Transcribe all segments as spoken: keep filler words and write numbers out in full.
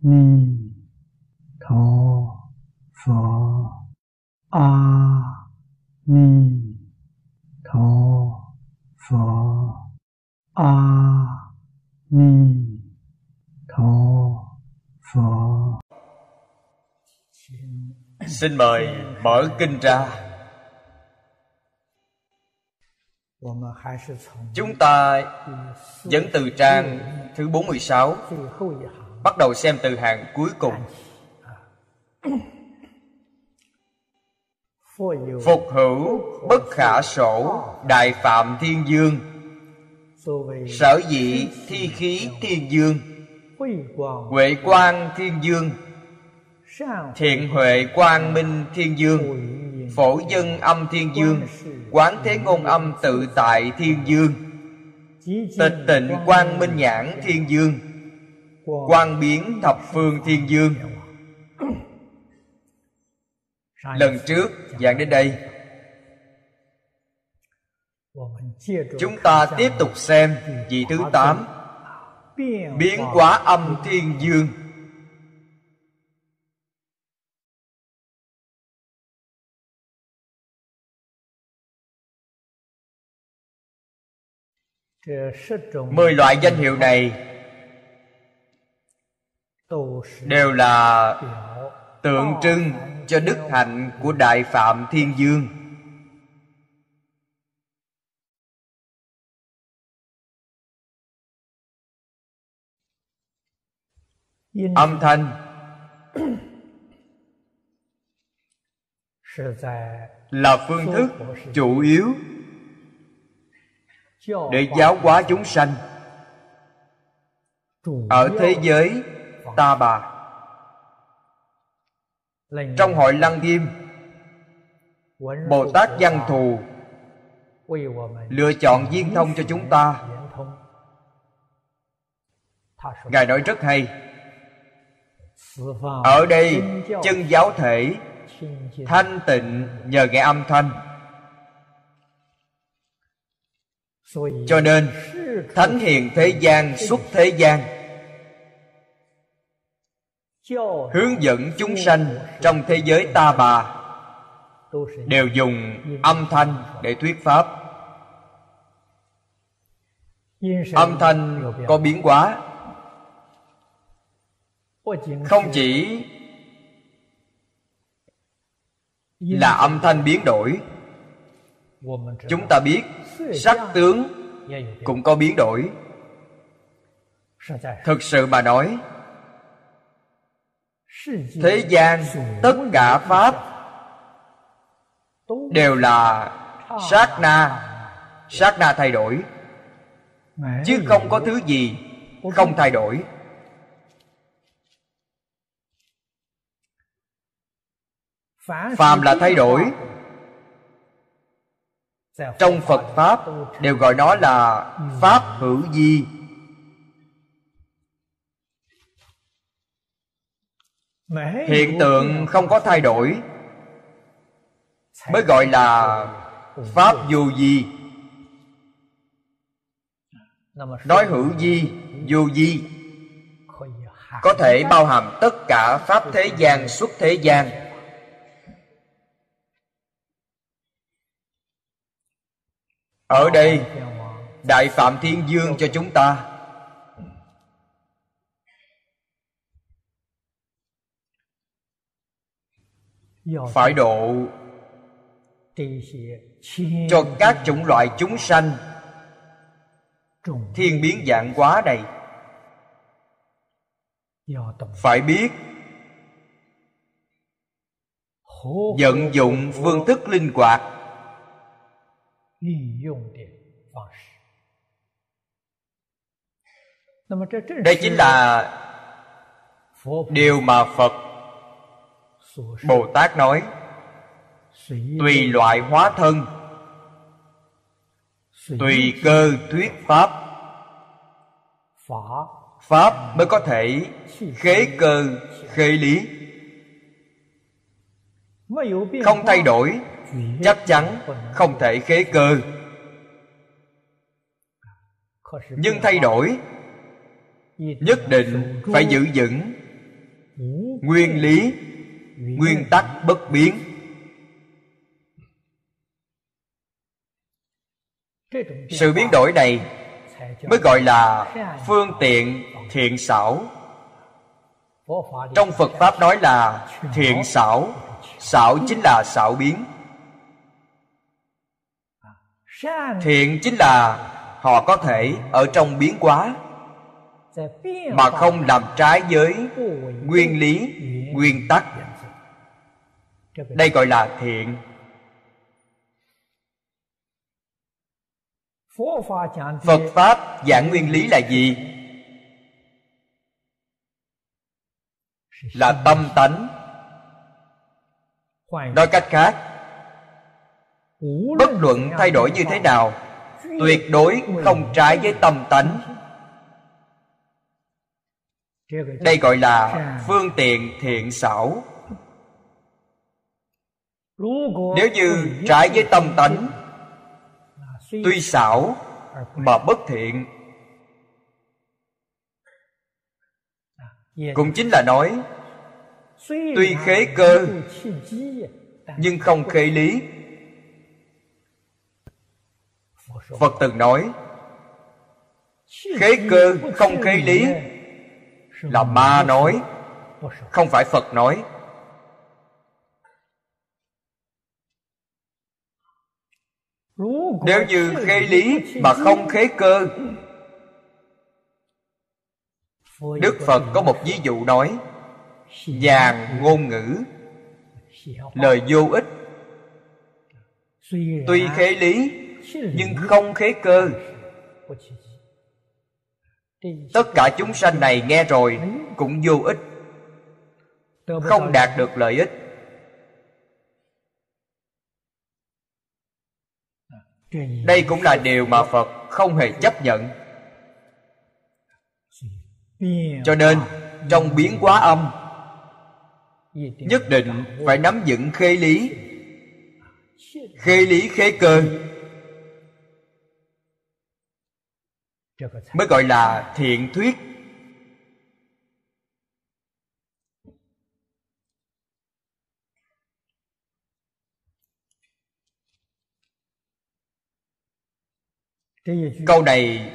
Ni Tho Phật A Ni Tho Phật A Ni Tho Phật. Xin mời mở kinh ra. Chúng ta dẫn từ trang thứ bốn mươi sáu, bắt đầu xem từ hàng cuối cùng. Phục hữu bất khả sổ, đại phạm thiên dương. Sở dị thi khí thiên dương, huệ quang thiên dương, thiện huệ quang minh thiên dương, phổ dân âm thiên dương, quán thế ngôn âm tự tại thiên dương, tịch tịnh quang minh nhãn thiên dương, quang biến thập phương thiên dương. Lần trước giảng đến đây, chúng ta tiếp tục xem vị thứ tám, biến hóa âm thiên dương. Mười loại danh hiệu này đều là tượng trưng cho đức hạnh của Đại Phạm Thiên Dương. Âm thanh là phương thức chủ yếu để giáo hóa chúng sanh ở thế giới Ta Bà. Trong hội Lăng Nghiêm, Bồ Tát Văn Thù lựa chọn viên thông cho chúng ta. Ngài nói rất hay: ở đây chân giáo thể thanh tịnh nhờ nghe âm thanh. Cho nên thánh hiền thế gian xuất thế gian, hướng dẫn chúng sanh trong thế giới Ta Bà đều dùng âm thanh để thuyết pháp. Âm thanh có biến hóa, không chỉ là âm thanh biến đổi. Chúng ta biết sắc tướng cũng có biến đổi. Thực sự mà nói, thế gian tất cả pháp đều là sát na, sát na thay đổi, chứ không có thứ gì không thay đổi. Phàm là thay đổi, trong Phật Pháp đều gọi nó là Pháp hữu vi. Hiện tượng không có thay đổi mới gọi là Pháp vô vi. Nói hữu vi, vô vi có thể bao hàm tất cả pháp thế gian, xuất thế gian. Ở đây Đại Phạm Thiên Dương cho chúng ta phải độ cho các chủng loại chúng sanh thiên biến vạn hóa này. Phải biết vận dụng phương thức linh hoạt, đây chính là điều mà Phật Bồ Tát nói: tùy loại hóa thân, tùy cơ thuyết pháp. Pháp mới có thể khế cơ khế lý. Không thay đổi, chắc chắn không thể khế cơ. Nhưng thay đổi, nhất định phải giữ vững Nguyên lý nguyên tắc bất biến. Sự biến đổi này mới gọi là phương tiện thiện xảo. Trong Phật Pháp nói là thiện xảo. Xảo chính là xảo biến. Thiện chính là họ có thể ở trong biến hóa mà không làm trái với nguyên lý, nguyên tắc. Đây gọi là thiện. Phật Pháp giảng nguyên lý là gì? Là tâm tánh. Nói cách khác, bất luận thay đổi như thế nào, tuyệt đối không trái với tâm tánh. Đây gọi là phương tiện thiện xảo. Nếu như trái với tâm tánh, tuy xảo mà bất thiện. Cũng chính là nói, tuy khế cơ nhưng không khế lý. Phật từng nói, khế cơ không khế lý là ma nói, không phải Phật nói. Nếu như khế lý mà không khế cơ, Đức Phật có một ví dụ nói, nhàn ngôn ngữ, lời vô ích. Tuy khế lý nhưng không khế cơ. Tất cả chúng sanh này nghe rồi cũng vô ích, không đạt được lợi ích. Đây cũng là điều mà Phật không hề chấp nhận. Cho nên trong biến hóa âm, nhất định phải nắm vững khế lý. Khế lý khế cơ mới gọi là thiện thuyết. Câu này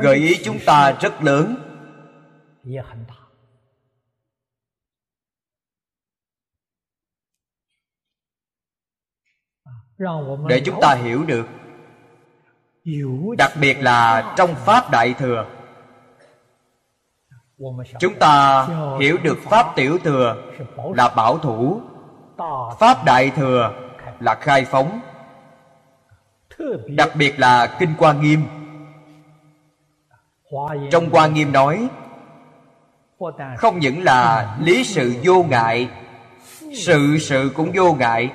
gợi ý chúng ta rất lớn. Để chúng ta hiểu được, đặc biệt là trong Pháp Đại Thừa, chúng ta hiểu được Pháp Tiểu Thừa là bảo thủ, Pháp Đại Thừa là khai phóng. Đặc biệt là Kinh Hoa Nghiêm. Trong Hoa Nghiêm nói, không những là lý sự vô ngại, sự sự cũng vô ngại.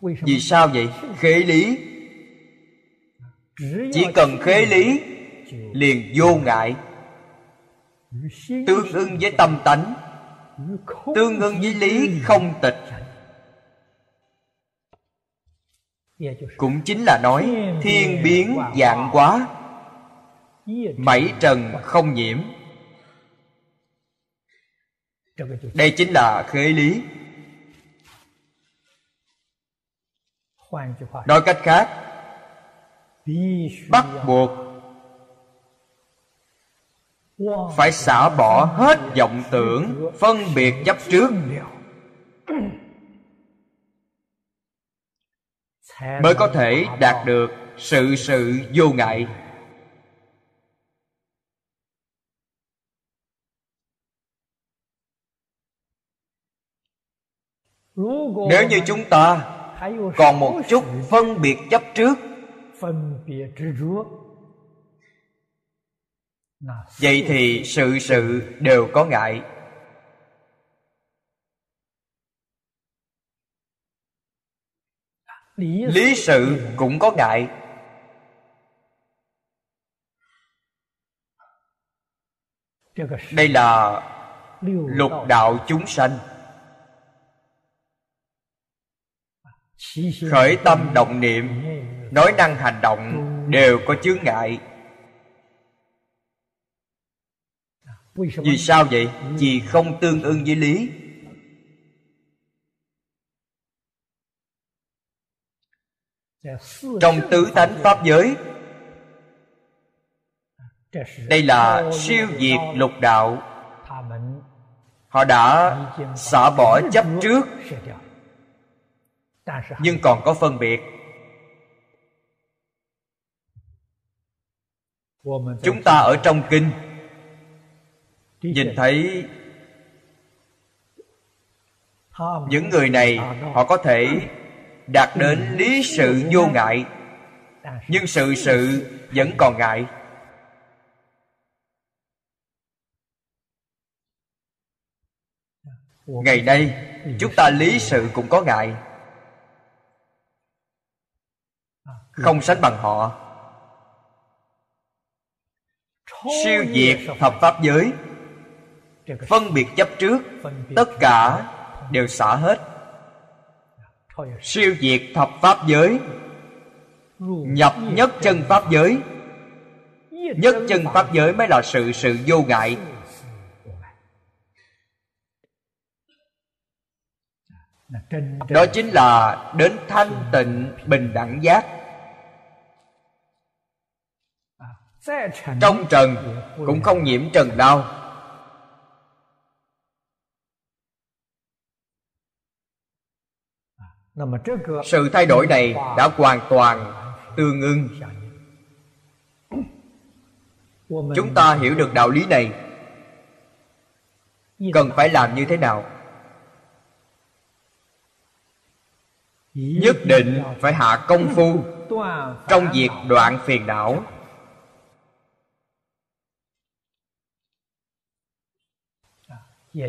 Vì sao vậy? Khế lý. Chỉ cần khế lý liền vô ngại, tương ưng với tâm tánh, tương ưng với lý không tịch. Cũng chính là nói thiên biến vạn hóa, bảy trần không nhiễm. Đây chính là khế lý. Nói cách khác, bắt buộc phải xả bỏ hết vọng tưởng, phân biệt chấp trước, mới có thể đạt được sự sự vô ngại. Nếu như chúng ta còn một chút phân biệt chấp trước, vậy thì sự sự đều có ngại. Lý sự cũng có ngại. Đây là lục đạo chúng sanh khởi tâm động niệm, nói năng hành động đều có chướng ngại. Vì sao vậy? Vì không tương ưng với lý. Trong tứ thánh pháp giới, đây là siêu diệt lục đạo, họ đã xả bỏ chấp trước, nhưng còn có phân biệt. Chúng ta ở trong kinh nhìn thấy những người này, họ có thể đạt đến lý sự vô ngại, nhưng sự sự vẫn còn ngại. Ngày nay chúng ta lý sự cũng có ngại, không sánh bằng họ. Siêu diệt thập pháp giới, phân biệt chấp trước, tất cả đều xả hết. Siêu diệt thập pháp giới, nhập nhất chân pháp giới. Nhất chân pháp giới mới là sự sự vô ngại. Đó chính là đến thanh tịnh bình đẳng giác. Trong trần cũng không nhiễm trần lao. Sự thay đổi này đã hoàn toàn tương ưng. Chúng ta hiểu được đạo lý này, cần phải làm như thế nào? Nhất định phải hạ công phu trong việc đoạn phiền não.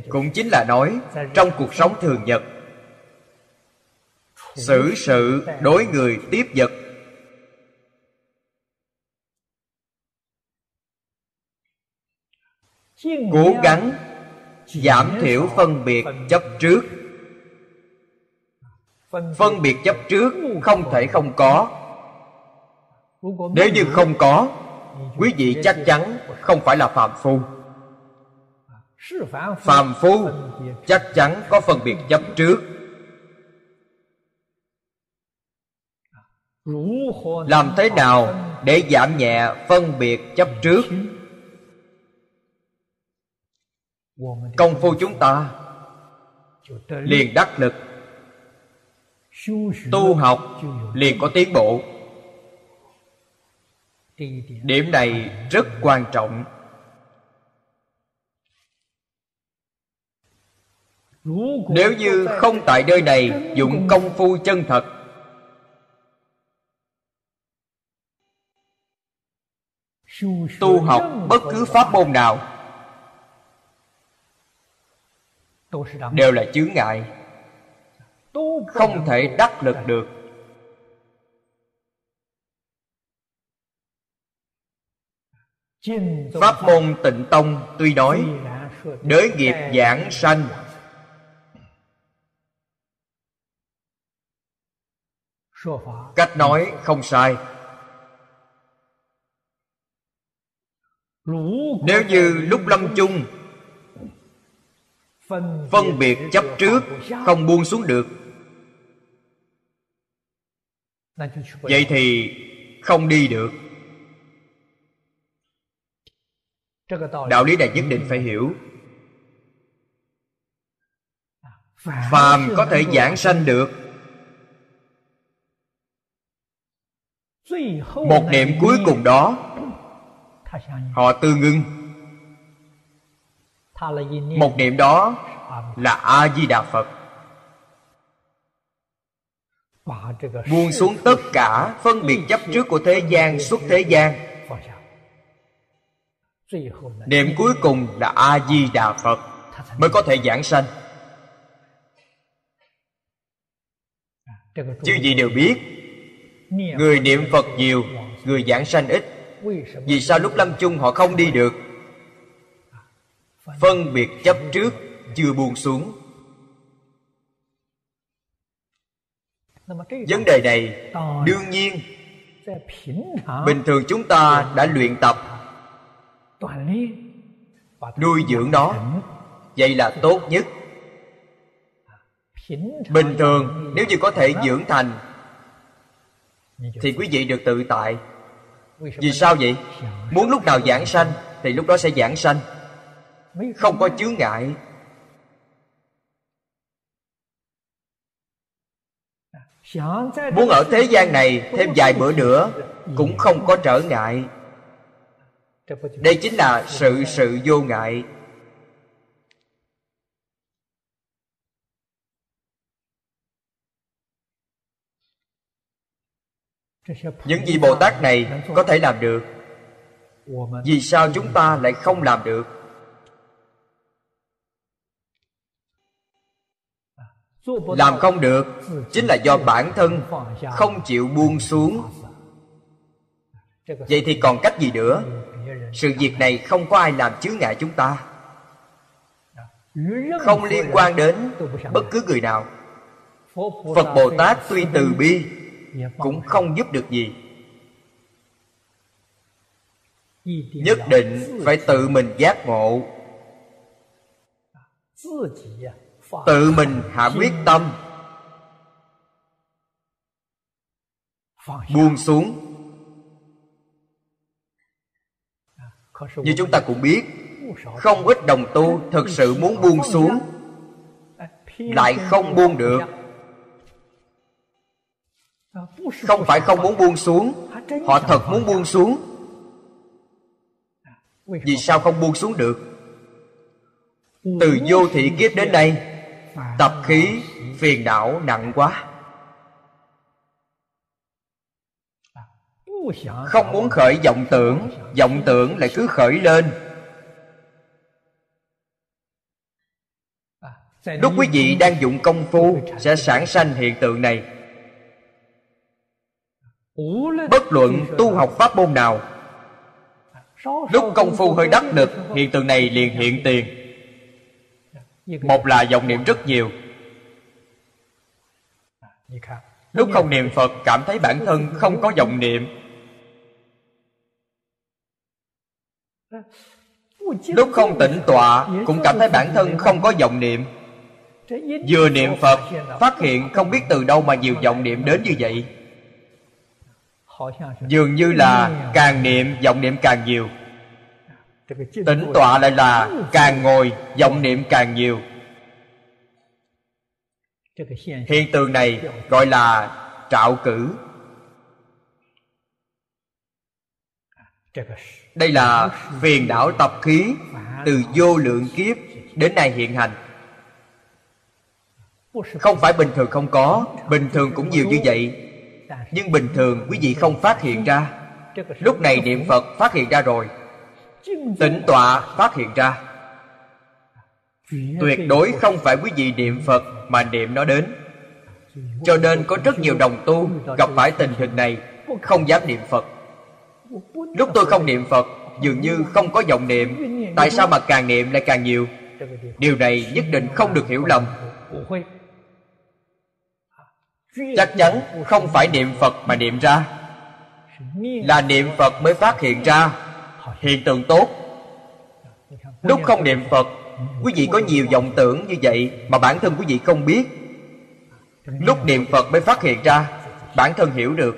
Cũng chính là nói, trong cuộc sống thường nhật, xử sự đối người tiếp vật, cố gắng giảm thiểu phân biệt chấp trước. Phân biệt chấp trước không thể không có. Nếu như không có, quý vị chắc chắn không phải là phàm phu. Phàm phu chắc chắn có phân biệt chấp trước. Làm thế nào để giảm nhẹ phân biệt chấp trước? Công phu chúng ta liền đắc lực, tu học liền có tiến bộ. Điểm này rất quan trọng. Nếu như không tại nơi này dụng công phu chân thật, tu học bất cứ pháp môn nào đều là chướng ngại, không thể đắc lực được. Pháp môn Tịnh Tông tuy nói đới nghiệp giảng sanh, cách nói không sai. Nếu như lúc lâm chung phân biệt chấp trước không buông xuống được, vậy thì không đi được. Đạo lý này nhất định phải hiểu. Phàm có thể giảng sanh được, một niệm cuối cùng đó họ tương ưng. Một niệm đó là A-di-đà Phật, buông xuống tất cả phân biệt chấp trước của thế gian, xuất thế gian. Niệm cuối cùng là A-di-đà Phật mới có thể giảng sanh. Chứ gì đều biết, người niệm Phật nhiều, người giảng sanh ít. Vì sao lúc lâm chung họ không đi được? Phân biệt chấp trước chưa buông xuống. Vấn đề này đương nhiên bình thường chúng ta đã luyện tập, nuôi dưỡng nó, vậy là tốt nhất. Bình thường nếu như có thể dưỡng thành thì quý vị được tự tại. Vì sao vậy? Muốn lúc nào giảng sanh thì lúc đó sẽ giảng sanh, không có chướng ngại. Muốn ở thế gian này thêm vài bữa nữa cũng không có trở ngại. Đây chính là sự sự vô ngại. Những vị Bồ Tát này có thể làm được, vì sao chúng ta lại không làm được? Làm không được chính là do bản thân không chịu buông xuống. Vậy thì còn cách gì nữa? Sự việc này không có ai làm chướng ngại chúng ta, không liên quan đến bất cứ người nào. Phật Bồ Tát tuy từ bi cũng không giúp được gì. Nhất định phải tự mình giác ngộ, tự mình hạ quyết tâm buông xuống. Như chúng ta cũng biết, không ít đồng tu thực sự muốn buông xuống lại không buông được. Không phải không muốn buông xuống, họ thật muốn buông xuống. Vì sao không buông xuống được? Từ vô thị kiếp đến đây, tập khí phiền não nặng quá, không muốn khởi vọng tưởng, vọng tưởng lại cứ khởi lên. Lúc quý vị đang dụng công phu sẽ sản sanh hiện tượng này. Bất luận tu học pháp môn nào, lúc công phu hơi đắc lực, hiện tượng này liền hiện tiền. Một là vọng niệm rất nhiều. Lúc không niệm Phật cảm thấy bản thân không có vọng niệm. Lúc không tĩnh tọa cũng cảm thấy bản thân không có vọng niệm. Vừa niệm Phật phát hiện không biết từ đâu mà nhiều vọng niệm đến như vậy. Dường như là càng niệm vọng niệm càng nhiều. Tĩnh tọa lại là càng ngồi vọng niệm càng nhiều. Hiện tượng này gọi là trạo cử. Đây là phiền não tập khí từ vô lượng kiếp đến nay hiện hành. Không phải bình thường không có, bình thường cũng nhiều như vậy, nhưng bình thường quý vị không phát hiện ra. Lúc này niệm Phật phát hiện ra rồi, tịnh tọa phát hiện ra. Tuyệt đối không phải quý vị niệm Phật mà niệm nó đến. Cho nên có rất nhiều đồng tu gặp phải tình hình này, không dám niệm Phật. Lúc tôi không niệm Phật dường như không có vọng niệm, tại sao mà càng niệm lại càng nhiều? Điều này nhất định không được hiểu lầm. Chắc chắn không phải niệm Phật mà niệm ra, là niệm Phật mới phát hiện ra hiện tượng tốt. Lúc không niệm Phật, quý vị có nhiều vọng tưởng như vậy mà bản thân quý vị không biết. Lúc niệm Phật mới phát hiện ra, bản thân hiểu được.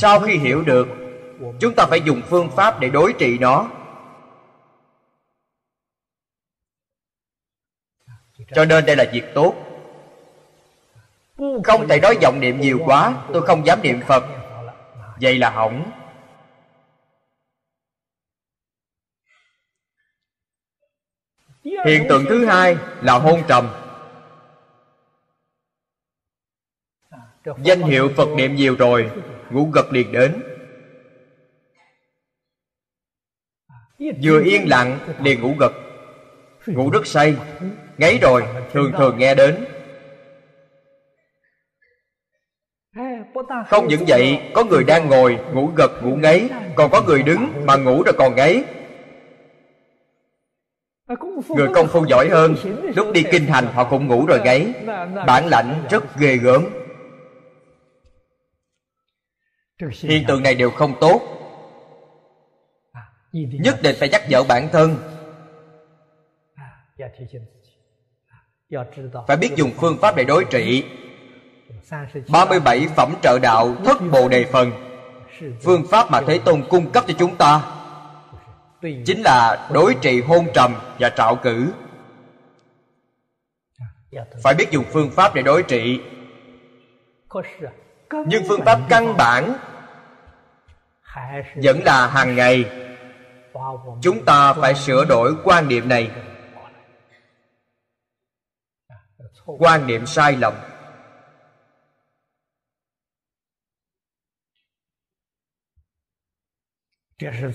Sau khi hiểu được, chúng ta phải dùng phương pháp để đối trị nó. Cho nên đây là việc tốt. Không thể nói vọng niệm nhiều quá, tôi không dám niệm Phật, vậy là hỏng. Hiện tượng thứ hai là hôn trầm. Danh hiệu Phật niệm nhiều rồi, ngủ gật liền đến. Vừa yên lặng liền ngủ gật, ngủ rất say, ngáy rồi thường thường nghe đến. Không những vậy, có người đang ngồi ngủ gật ngủ ngáy, còn có người đứng mà ngủ rồi còn ngáy. Người công phu giỏi hơn, lúc đi kinh hành họ cũng ngủ rồi ngáy. Bản lãnh rất ghê gớm. Hiện tượng này đều không tốt, nhất định phải nhắc nhở bản thân. Phải biết dùng phương pháp để đối trị. Ba mươi bảy phẩm trợ đạo thất bồ đề phần, phương pháp mà Thế Tôn cung cấp cho chúng ta chính là đối trị hôn trầm và trạo cử. Phải biết dùng phương pháp để đối trị. Nhưng phương pháp căn bản vẫn là hàng ngày chúng ta phải sửa đổi quan niệm này, quan niệm sai lầm.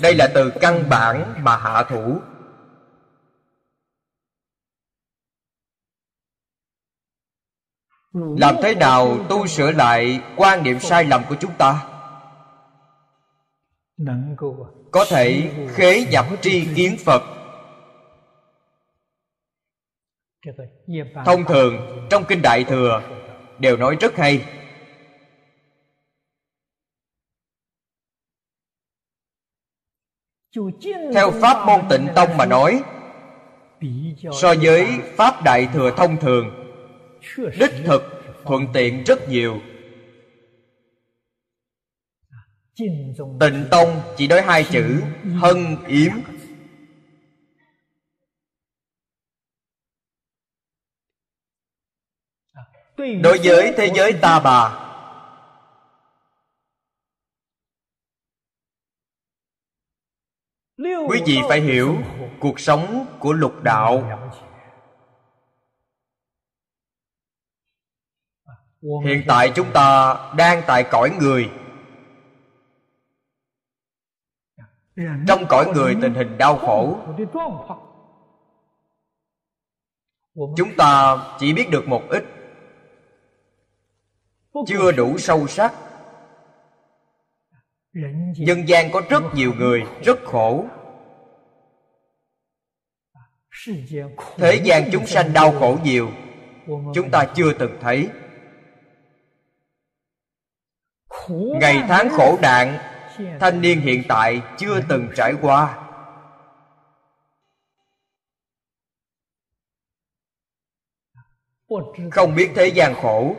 Đây là từ căn bản mà hạ thủ. Làm thế nào tu sửa lại quan niệm sai lầm của chúng ta? Có thể khế nhập tri kiến Phật. Thông thường trong Kinh Đại Thừa đều nói rất hay. Theo pháp môn Tịnh Tông mà nói, so với pháp Đại Thừa thông thường, đích thực thuận tiện rất nhiều. Tịnh Tông chỉ nói hai chữ hân yếm. Đối với thế giới ta bà, quý vị phải hiểu cuộc sống của lục đạo. Hiện tại chúng ta đang tại cõi người. Trong cõi người tình hình đau khổ, chúng ta chỉ biết được một ít, chưa đủ sâu sắc. Nhân gian có rất nhiều người rất khổ. Thế gian chúng sanh đau khổ nhiều, chúng ta chưa từng thấy. Ngày tháng khổ nạn thanh niên hiện tại chưa từng trải qua. Không biết thế gian khổ,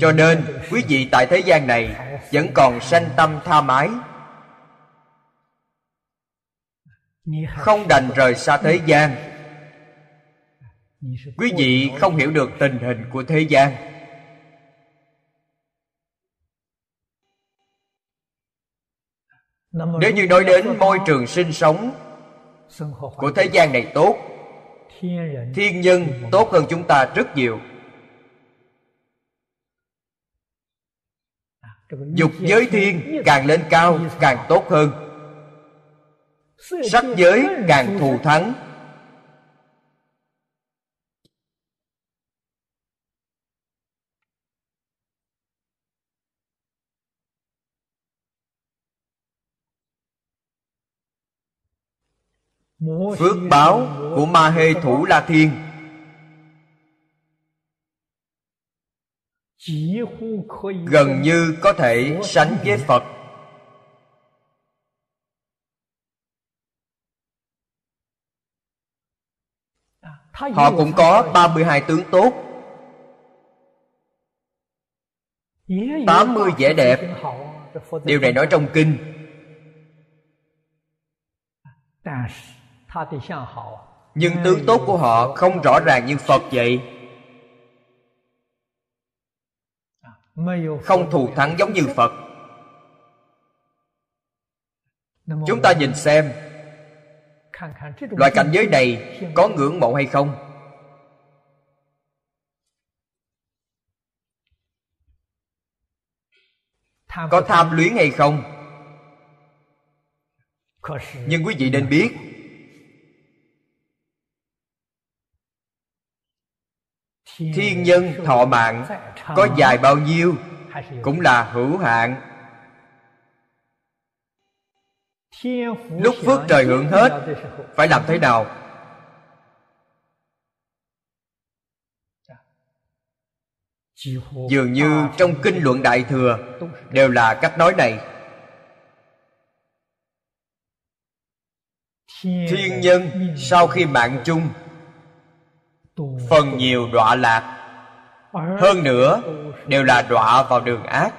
cho nên quý vị tại thế gian này vẫn còn sanh tâm tha mái, không đành rời xa thế gian. Quý vị không hiểu được tình hình của thế gian. Nếu như nói đến môi trường sinh sống của thế gian này tốt, thiên nhân tốt hơn chúng ta rất nhiều. Dục giới thiên càng lên cao càng tốt hơn, sắc giới càng thù thắng. Phước báo của Ma Hê Thủ La Thiên gần như có thể sánh với Phật. Họ cũng có ba mươi hai tướng tốt, tám mươi vẻ đẹp. Điều này nói trong kinh. Nhưng tướng tốt của họ không rõ ràng như Phật vậy, không thù thắng giống như Phật. Chúng ta nhìn xem loại cảnh giới này có ngưỡng mộ hay không? Có tham luyến hay không? Nhưng quý vị nên biết, thiên nhân thọ mạng có dài bao nhiêu cũng là hữu hạn. Lúc phước trời hưởng hết, phải làm thế nào? Dường như trong kinh luận Đại Thừa đều là cách nói này. Thiên nhân sau khi mạng chung phần nhiều đọa lạc, hơn nữa đều là đọa vào đường ác.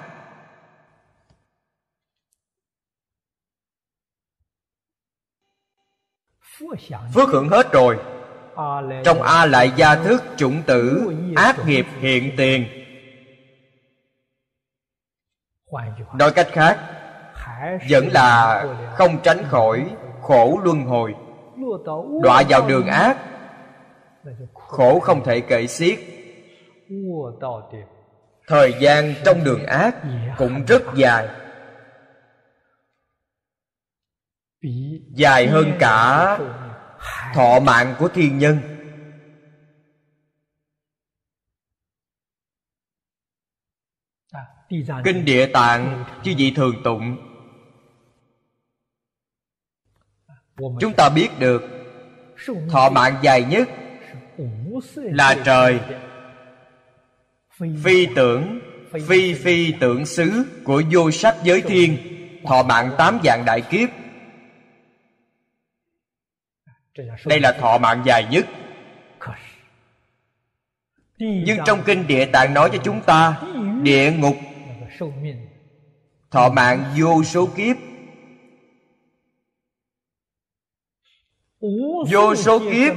Phước hưởng hết rồi, trong A Lại Gia thức chủng tử ác nghiệp hiện tiền. Nói cách khác, vẫn là không tránh khỏi khổ luân hồi. Đọa vào đường ác, khổ không thể kể xiết. Thời gian trong đường ác cũng rất dài, dài hơn cả thọ mạng của thiên nhân. Kinh Địa Tạng chư vị thường tụng, chúng ta biết được thọ mạng dài nhất là trời, phi tưởng, phi phi tưởng xứ của vô sắc giới thiên, thọ mạng tám vạn đại kiếp. Đây là thọ mạng dài nhất. Nhưng trong Kinh Địa Tạng nói cho chúng ta, địa ngục thọ mạng vô số kiếp, vô số kiếp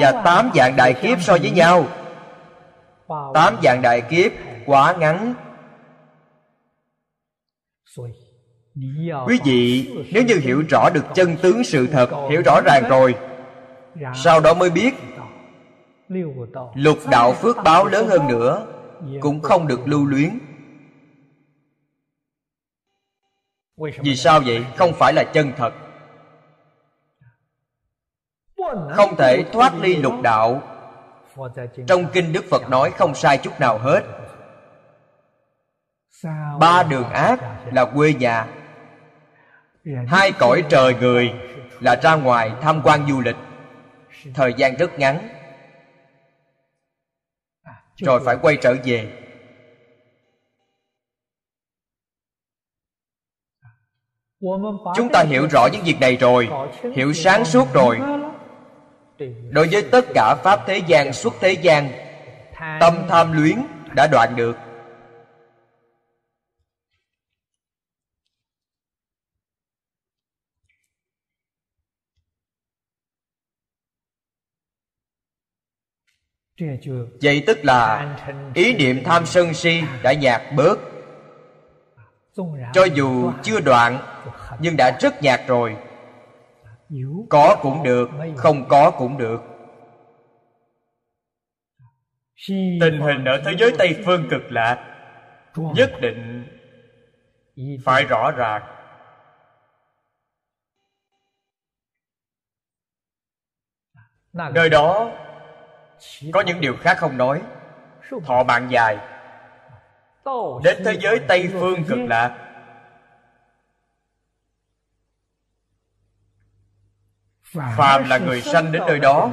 và tám vạn đại kiếp so với nhau. Tám vạn đại kiếp quá ngắn. Quý vị nếu như hiểu rõ được chân tướng sự thật, hiểu rõ ràng rồi, sau đó mới biết lục đạo phước báo lớn hơn nữa cũng không được lưu luyến. Vì sao vậy? Không phải là chân thật, không thể thoát ly lục đạo. Trong kinh Đức Phật nói không sai chút nào hết. Ba đường ác là quê nhà, hai cõi trời người là ra ngoài tham quan du lịch, thời gian rất ngắn rồi phải quay trở về. Chúng ta hiểu rõ những việc này rồi, hiểu sáng suốt rồi, đối với tất cả pháp thế gian, xuất thế gian, tâm tham luyến đã đoạn được. Vậy tức là ý niệm tham sân si đã nhạt bớt. Cho dù chưa đoạn nhưng đã rất nhạt rồi. Có cũng được, không có cũng được. Tình hình ở thế giới Tây Phương Cực Lạc nhất định phải rõ ràng. Nơi đó có những điều khác không nói, thọ mạng dài. Đến thế giới Tây Phương Cực Lạc, phàm là người sanh đến nơi đó,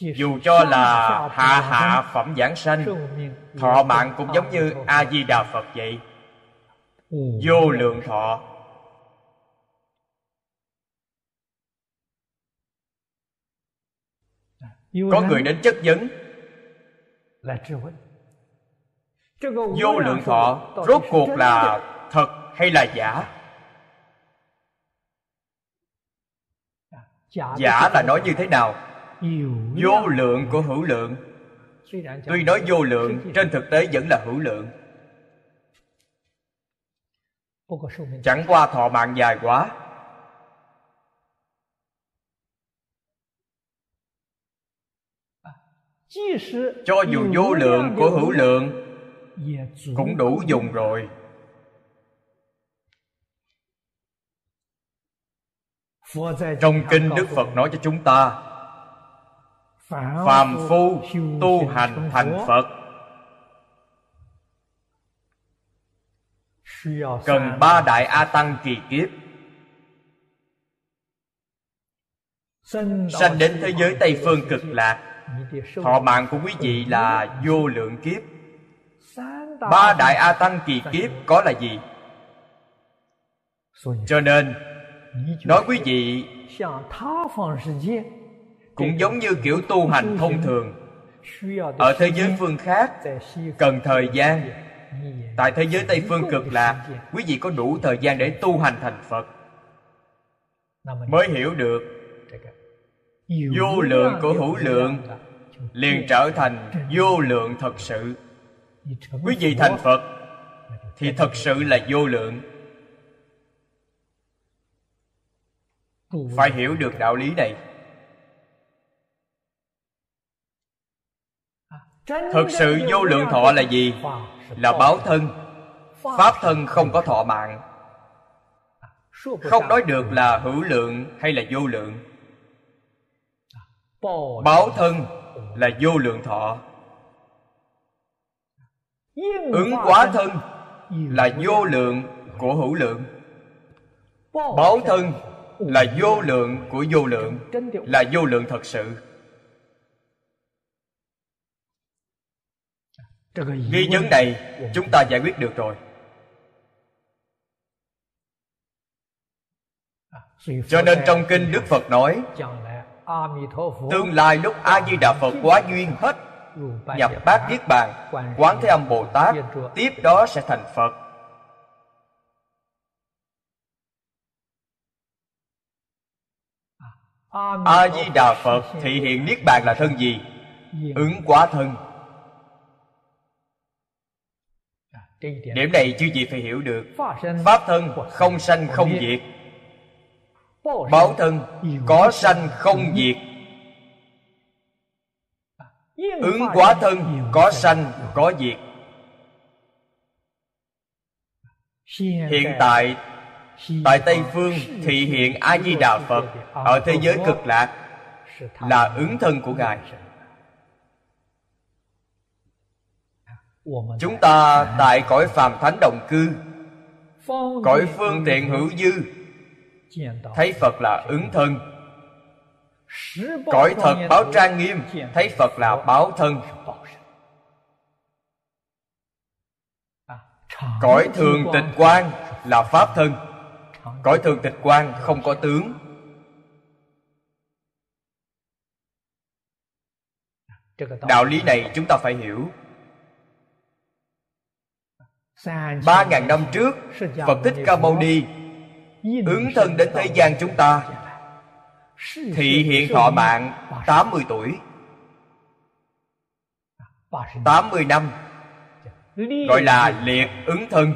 dù cho là hạ hạ phẩm giảng sanh, thọ mạng cũng giống như A-di-đà Phật vậy, vô lượng thọ. Có người đến chất vấn, vô lượng thọ rốt cuộc là thật hay là giả? Giả là nói như thế nào? Vô lượng của hữu lượng. Tuy nói vô lượng, trên thực tế vẫn là hữu lượng. Chẳng qua thọ mạng dài quá. Cho dù vô lượng của hữu lượng cũng đủ dùng rồi. Trong kinh Đức Phật nói cho chúng ta, phàm phu tu hành thành Phật cần ba đại A Tăng kỳ kiếp. Sanh đến thế giới Tây Phương Cực Lạc, thọ mạng của quý vị là vô lượng kiếp. Ba đại A Tăng kỳ kiếp có là gì? Cho nên nói quý vị Cũng giống như kiểu tu hành thông thường, ở thế giới phương khác cần thời gian, tại thế giới Tây Phương Cực Lạc quý vị có đủ thời gian để tu hành thành Phật, mới hiểu được vô lượng của hữu lượng liền trở thành vô lượng thật sự. Quý vị thành Phật thì thật sự là vô lượng. Phải hiểu được đạo lý này. Thật sự vô lượng thọ là gì? Là báo thân. Pháp thân không có thọ mạng, không nói được là hữu lượng hay là vô lượng. Báo thân là vô lượng thọ. Ứng quá thân là vô lượng của hữu lượng. Báo thân là vô lượng của vô lượng, là vô lượng thật sự. Nghi vấn này chúng ta giải quyết được rồi. Cho nên trong kinh Đức Phật nói, tương lai lúc A-di-đà Phật quá duyên hết, nhập bát niết bàn, Quán Thế Âm Bồ Tát, tiếp đó sẽ thành Phật. A-di-đà Phật thị hiện niết bàn là thân gì? Ứng quá thân. Điểm này chư vị phải hiểu được. Pháp thân không sanh không diệt, báo thân có sanh không diệt, ứng quả thân có sanh có diệt. Hiện tại tại Tây Phương thị hiện A-di-đà Phật ở thế giới Cực Lạc là ứng thân của Ngài. Chúng ta tại cõi phàm thánh đồng cư, cõi phương tiện hữu dư, thấy Phật là ứng thân. Cõi thật báo trang nghiêm, thấy Phật là báo thân. Cõi thường tịch quang là pháp thân. Cõi thường tịch quang không có tướng. Đạo lý này chúng ta phải hiểu. Ba ngàn năm trước, Phật Thích Ca Mâu Ni ứng thân đến thế gian chúng ta, thị hiện thọ mạng tám mươi tuổi, tám mươi năm, gọi là liệt ứng thân.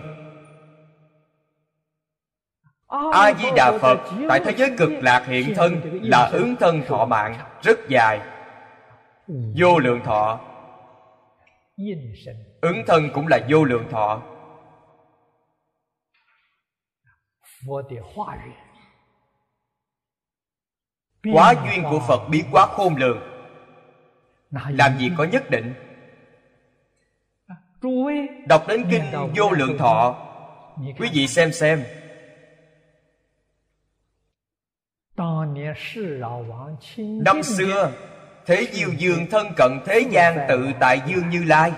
A-di-đà Phật tại thế giới Cực Lạc hiện thân là ứng thân thọ mạng rất dài, vô lượng thọ. Ứng thân cũng là vô lượng thọ. Quá duyên của Phật biến quá khôn lường, làm gì có nhất định. Đọc đến kinh vô lượng thọ, quý vị xem xem. Năm xưa Thế Diêu Dương thân cận thế gian tự tại Dương Như Lai,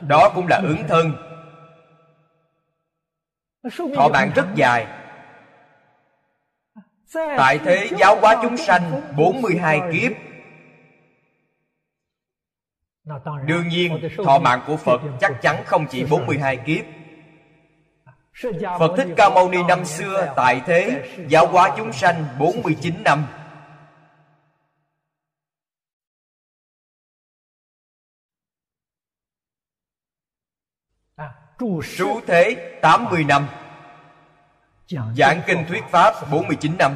đó cũng là ứng thân. Thọ mạng rất dài. Tại thế giáo hóa chúng sanh bốn mươi hai kiếp, đương nhiên thọ mạng của Phật chắc chắn không chỉ bốn mươi hai kiếp. Phật Thích Ca Mâu Ni năm xưa tại thế giáo hóa chúng sanh bốn mươi chín năm. Trú thế tám mươi năm, giảng kinh thuyết pháp bốn mươi chín năm.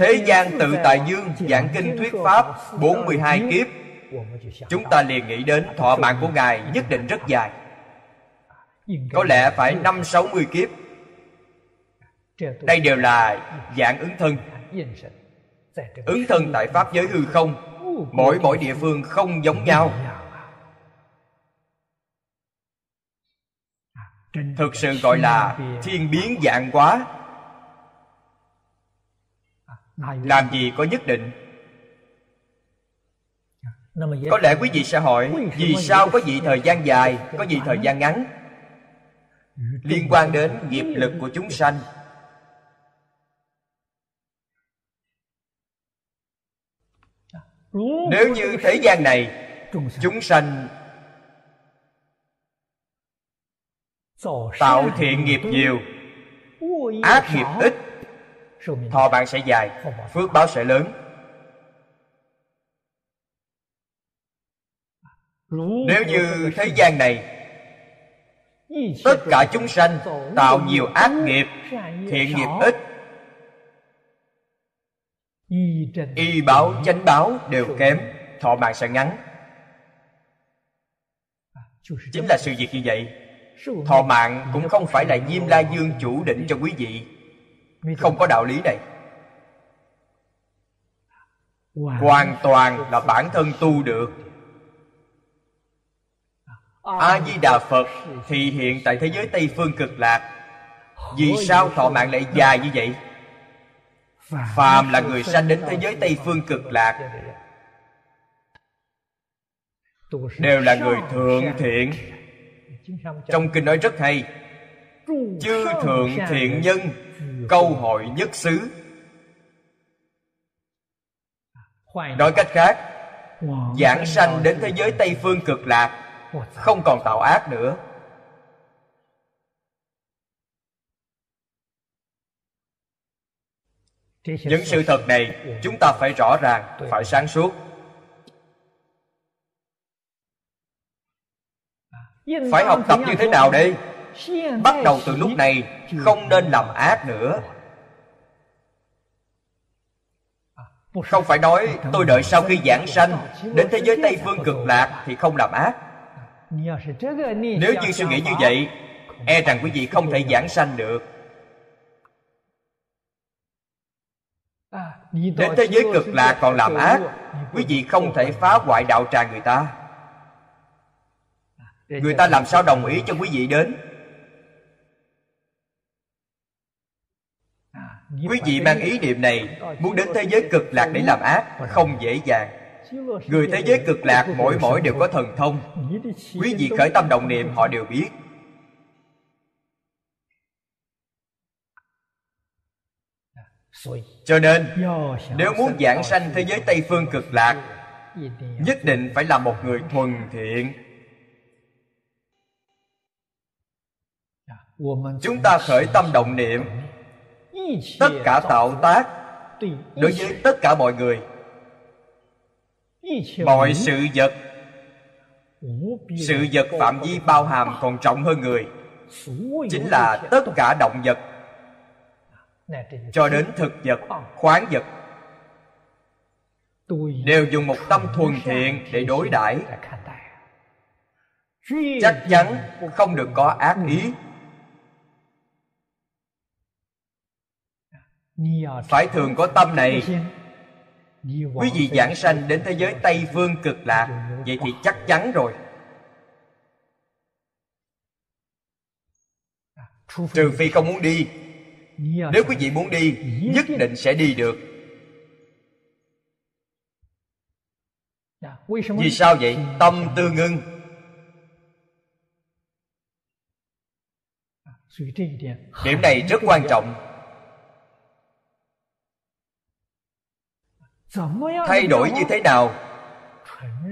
Thế gian tự tại dương giảng kinh thuyết pháp bốn mươi hai kiếp. Chúng ta liền nghĩ đến thọ mạng của Ngài nhất định rất dài, có lẽ phải năm sáu mươi kiếp. Đây đều là dạng ứng thân. Ứng thân tại pháp giới hư không, mỗi mỗi địa phương không giống nhau. Thực sự gọi là thiên biến vạn hóa, làm gì có nhất định. Có lẽ quý vị sẽ hỏi, vì sao có vị thời gian dài, có vị thời gian ngắn? Liên quan đến nghiệp lực của chúng sanh. Nếu như thế gian này chúng sanh tạo thiện nghiệp nhiều, ác nghiệp ít, thọ bạn sẽ dài, phước báo sẽ lớn. Nếu như thế gian này tất cả chúng sanh tạo nhiều ác nghiệp, thiện nghiệp ít, y báo, chánh báo đều kém, thọ mạng sẽ ngắn. Chính là sự việc như vậy. Thọ mạng cũng không phải là Diêm La Dương chủ định cho quý vị. Không có đạo lý này. Hoàn toàn là bản thân tu được. A-di-đà Phật thì hiện tại thế giới Tây Phương Cực Lạc. Vì sao thọ mạng lại dài như vậy? Phàm là người sanh đến thế giới Tây Phương Cực Lạc đều là người thượng thiện. Trong kinh nói rất hay: chư thượng thiện nhân, câu hội nhất xứ. Nói cách khác, giảng sanh đến thế giới Tây Phương Cực Lạc không còn tạo ác nữa. Những sự thật này chúng ta phải rõ ràng, phải sáng suốt. Phải học tập như thế nào đây? Bắt đầu từ lúc này không nên làm ác nữa. Không phải nói tôi đợi sau khi giảng sanh đến thế giới Tây Phương Cực Lạc thì không làm ác. Nếu như suy nghĩ như vậy, e rằng quý vị không thể giảng sanh được. Đến thế giới Cực Lạc còn làm ác, quý vị không thể phá hoại đạo tràng người ta. Người ta làm sao đồng ý cho quý vị đến? Quý vị mang ý niệm này muốn đến thế giới Cực Lạc để làm ác không dễ dàng. Người thế giới Cực Lạc mỗi mỗi đều có thần thông. Quý vị khởi tâm động niệm họ đều biết. Cho nên nếu muốn giảng sanh thế giới Tây Phương Cực Lạc, nhất định phải là một người thuần thiện. Chúng ta khởi tâm động niệm, tất cả tạo tác đối với tất cả mọi người, mọi sự vật. Sự vật phạm vi bao hàm còn trọng hơn người, chính là tất cả động vật cho đến thực vật, khoáng vật, đều dùng một tâm thuần thiện để đối đãi. Chắc chắn không được có ác ý. Phải thường có tâm này, quý vị giảng sanh đến thế giới Tây Phương Cực Lạc, vậy thì chắc chắn rồi. Trừ phi không muốn đi. Nếu quý vị muốn đi, nhất định sẽ đi được. Vì sao vậy? Tâm tư ngưng. Điểm này rất quan trọng. Thay đổi như thế nào?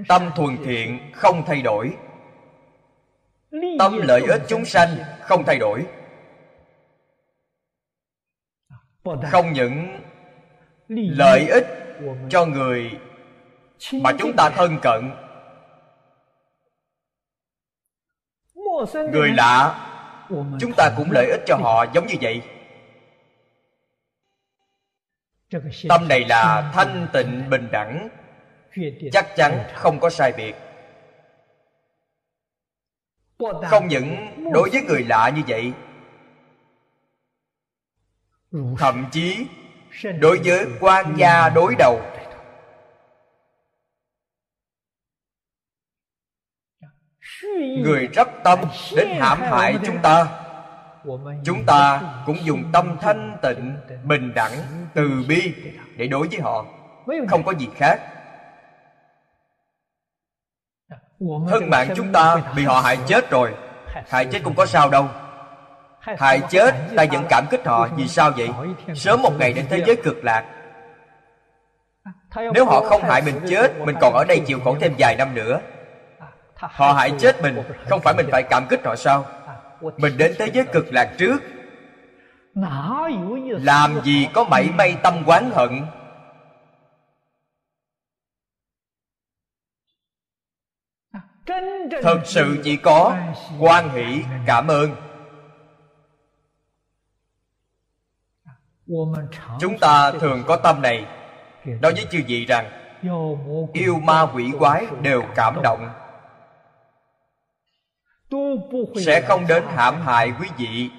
Tâm thuần thiện không thay đổi, tâm lợi ích chúng sanh không thay đổi. Không những lợi ích cho người mà chúng ta thân cận, người lạ chúng ta cũng lợi ích cho họ giống như vậy. Tâm này là thanh tịnh bình đẳng, chắc chắn không có sai biệt. Không những đối với người lạ như vậy, thậm chí đối với quan gia đối đầu. Người rắp tâm đến hãm hại chúng ta, chúng ta cũng dùng tâm thanh tịnh, bình đẳng, từ bi để đối với họ, không có gì khác. Thân mạng chúng ta bị họ hại chết rồi, hại chết cũng có sao đâu. Hại chết ta vẫn cảm kích họ. Vì sao vậy? Sớm một ngày đến thế giới Cực Lạc. Nếu họ không hại mình chết, mình còn ở đây chịu khổ thêm vài năm nữa. Họ hại chết mình, không phải mình phải cảm kích họ sao? Mình đến thế giới cực lạc trước, làm gì có mảy may tâm oán hận. Thật sự chỉ có hoan hỷ cảm ơn. Chúng ta thường có tâm này. Nói với chư vị rằng yêu ma quỷ quái đều cảm động, sẽ không đến hãm hại quý vị.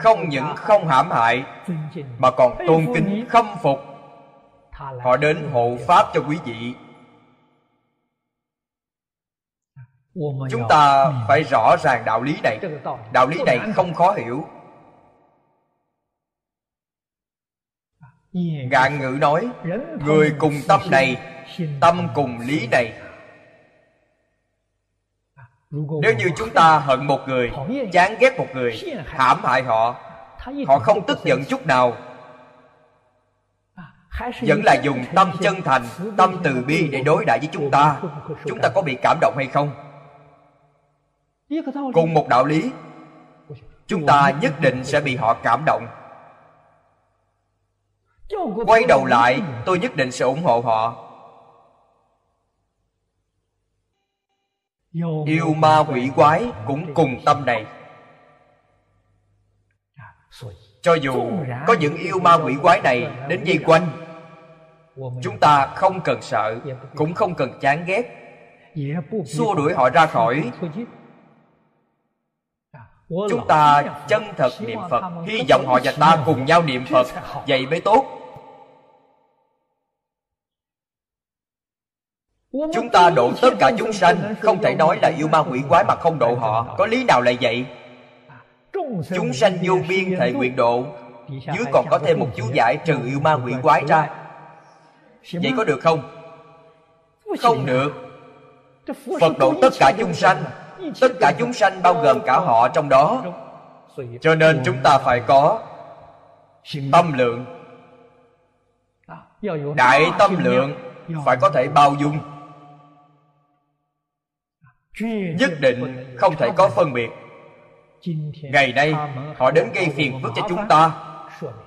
Không những không hãm hại, mà còn tôn kính khâm phục. Họ đến hộ pháp cho quý vị. Chúng ta phải rõ ràng đạo lý này. Đạo lý này không khó hiểu. Ngạn ngữ nói, người cùng tâm này, tâm cùng lý này. Nếu như chúng ta hận một người, chán ghét một người, hãm hại họ, họ không tức giận chút nào, vẫn là dùng tâm chân thành, tâm từ bi để đối đãi với chúng ta, chúng ta có bị cảm động hay không? Cùng một đạo lý, chúng ta nhất định sẽ bị họ cảm động. Quay đầu lại, tôi nhất định sẽ ủng hộ họ. Yêu ma quỷ quái cũng cùng tâm này. Cho dù có những yêu ma quỷ quái này đến vây quanh, chúng ta không cần sợ, cũng không cần chán ghét, xua đuổi họ ra khỏi. Chúng ta chân thật niệm Phật, hy vọng họ và ta cùng nhau niệm Phật, vậy mới tốt. Chúng ta độ tất cả chúng sanh, không thể nói là yêu ma quỷ quái mà không độ họ. Có lý nào lại vậy? Chúng sanh vô biên thể nguyện độ, dưới còn có thêm một chú giải trừ yêu ma quỷ quái ra. Vậy có được không? Không được. Phật độ tất cả chúng sanh, tất cả chúng sanh bao gồm cả họ trong đó. Cho nên chúng ta phải có tâm lượng, đại tâm lượng, phải có thể bao dung, nhất định không thể có phân biệt. Ngày nay họ đến gây phiền phức cho chúng ta,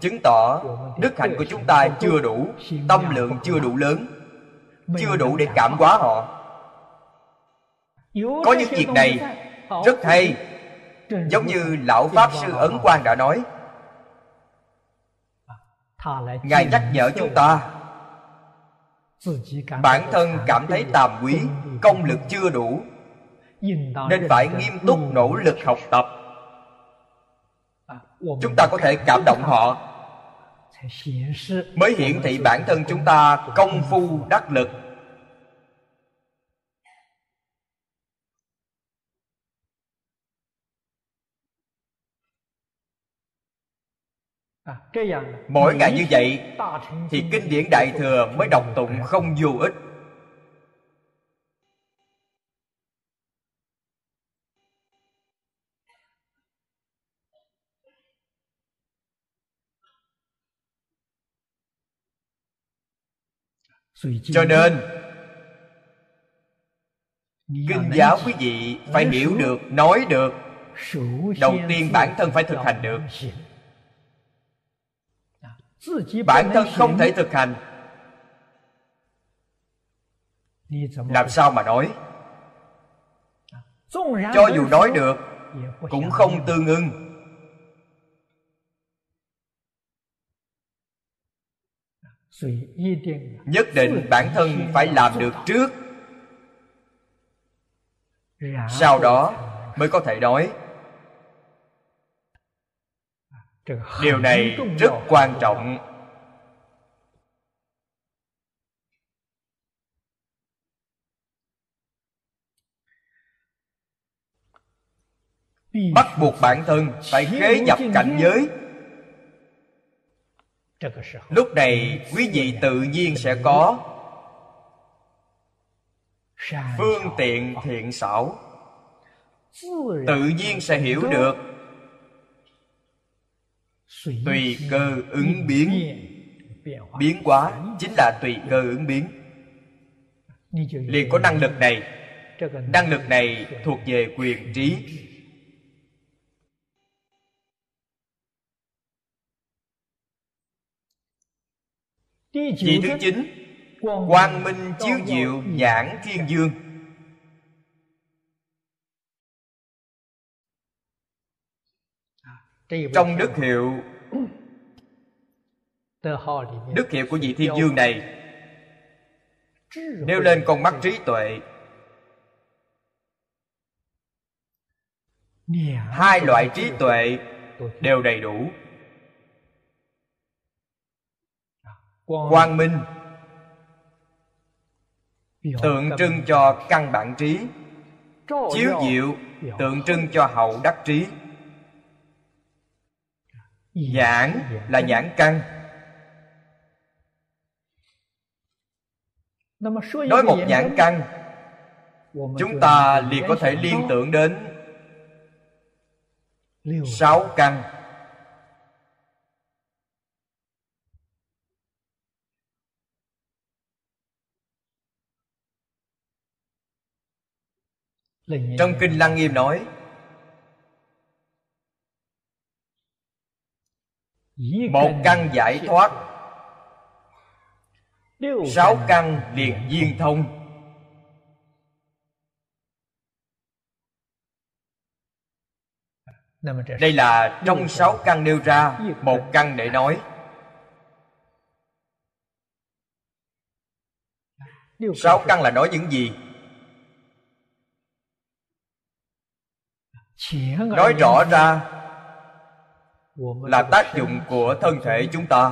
chứng tỏ đức hạnh của chúng ta chưa đủ, tâm lượng chưa đủ lớn, chưa đủ để cảm hóa họ. Có những việc này rất hay, giống như lão pháp sư Ấn Quang đã nói. Ngài nhắc nhở chúng ta, bản thân cảm thấy tàm quý, công lực chưa đủ, nên phải nghiêm túc nỗ lực học tập. Chúng ta có thể cảm động họ, mới hiển thị bản thân chúng ta công phu đắc lực. Mỗi ngày như vậy thì kinh điển Đại Thừa mới đọc tụng không vô ích. Cho nên kinh giáo quý vị phải hiểu được, nói được. Đầu tiên bản thân phải thực hành được. Bản thân không thể thực hành, làm sao mà nói? Cho dù nói được, cũng không tương ưng. Nhất định bản thân phải làm được trước, sau đó mới có thể nói. Điều này rất quan trọng. Bắt buộc bản thân phải khế nhập cảnh giới. Lúc này quý vị tự nhiên sẽ có phương tiện thiện xảo, tự nhiên sẽ hiểu được tùy cơ ứng biến, Biến hóa chính là tùy cơ ứng biến, liền có năng lực này. Năng lực này thuộc về quyền trí. Vị thứ chín, quang minh chiếu diệu nhãn thiên dương. Trong đức hiệu, đức hiệu của vị thiên dương này nêu lên con mắt trí tuệ. Hai loại trí tuệ đều đầy đủ. Quang minh tượng trưng cho căn bản trí, chiếu diệu tượng trưng cho hậu đắc trí. Nhãn là nhãn căn. Nói một nhãn căn, chúng ta liền có thể liên tưởng đến sáu căn. Trong Kinh Lăng Nghiêm nói, một căn giải thoát, sáu căn liền viên thông. Đây là trong sáu căn nêu ra một căn để nói. Sáu căn là nói những gì? Nói rõ ra là tác dụng của thân thể chúng ta.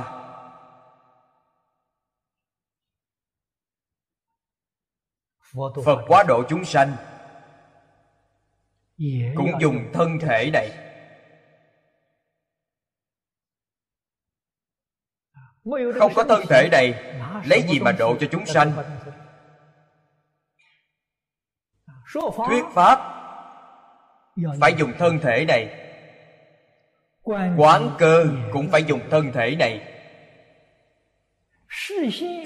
Phật quá độ chúng sanh cũng dùng thân thể này. Không có thân thể này, lấy gì mà độ cho chúng sanh? Thuyết pháp phải dùng thân thể này, quán cơ cũng phải dùng thân thể này.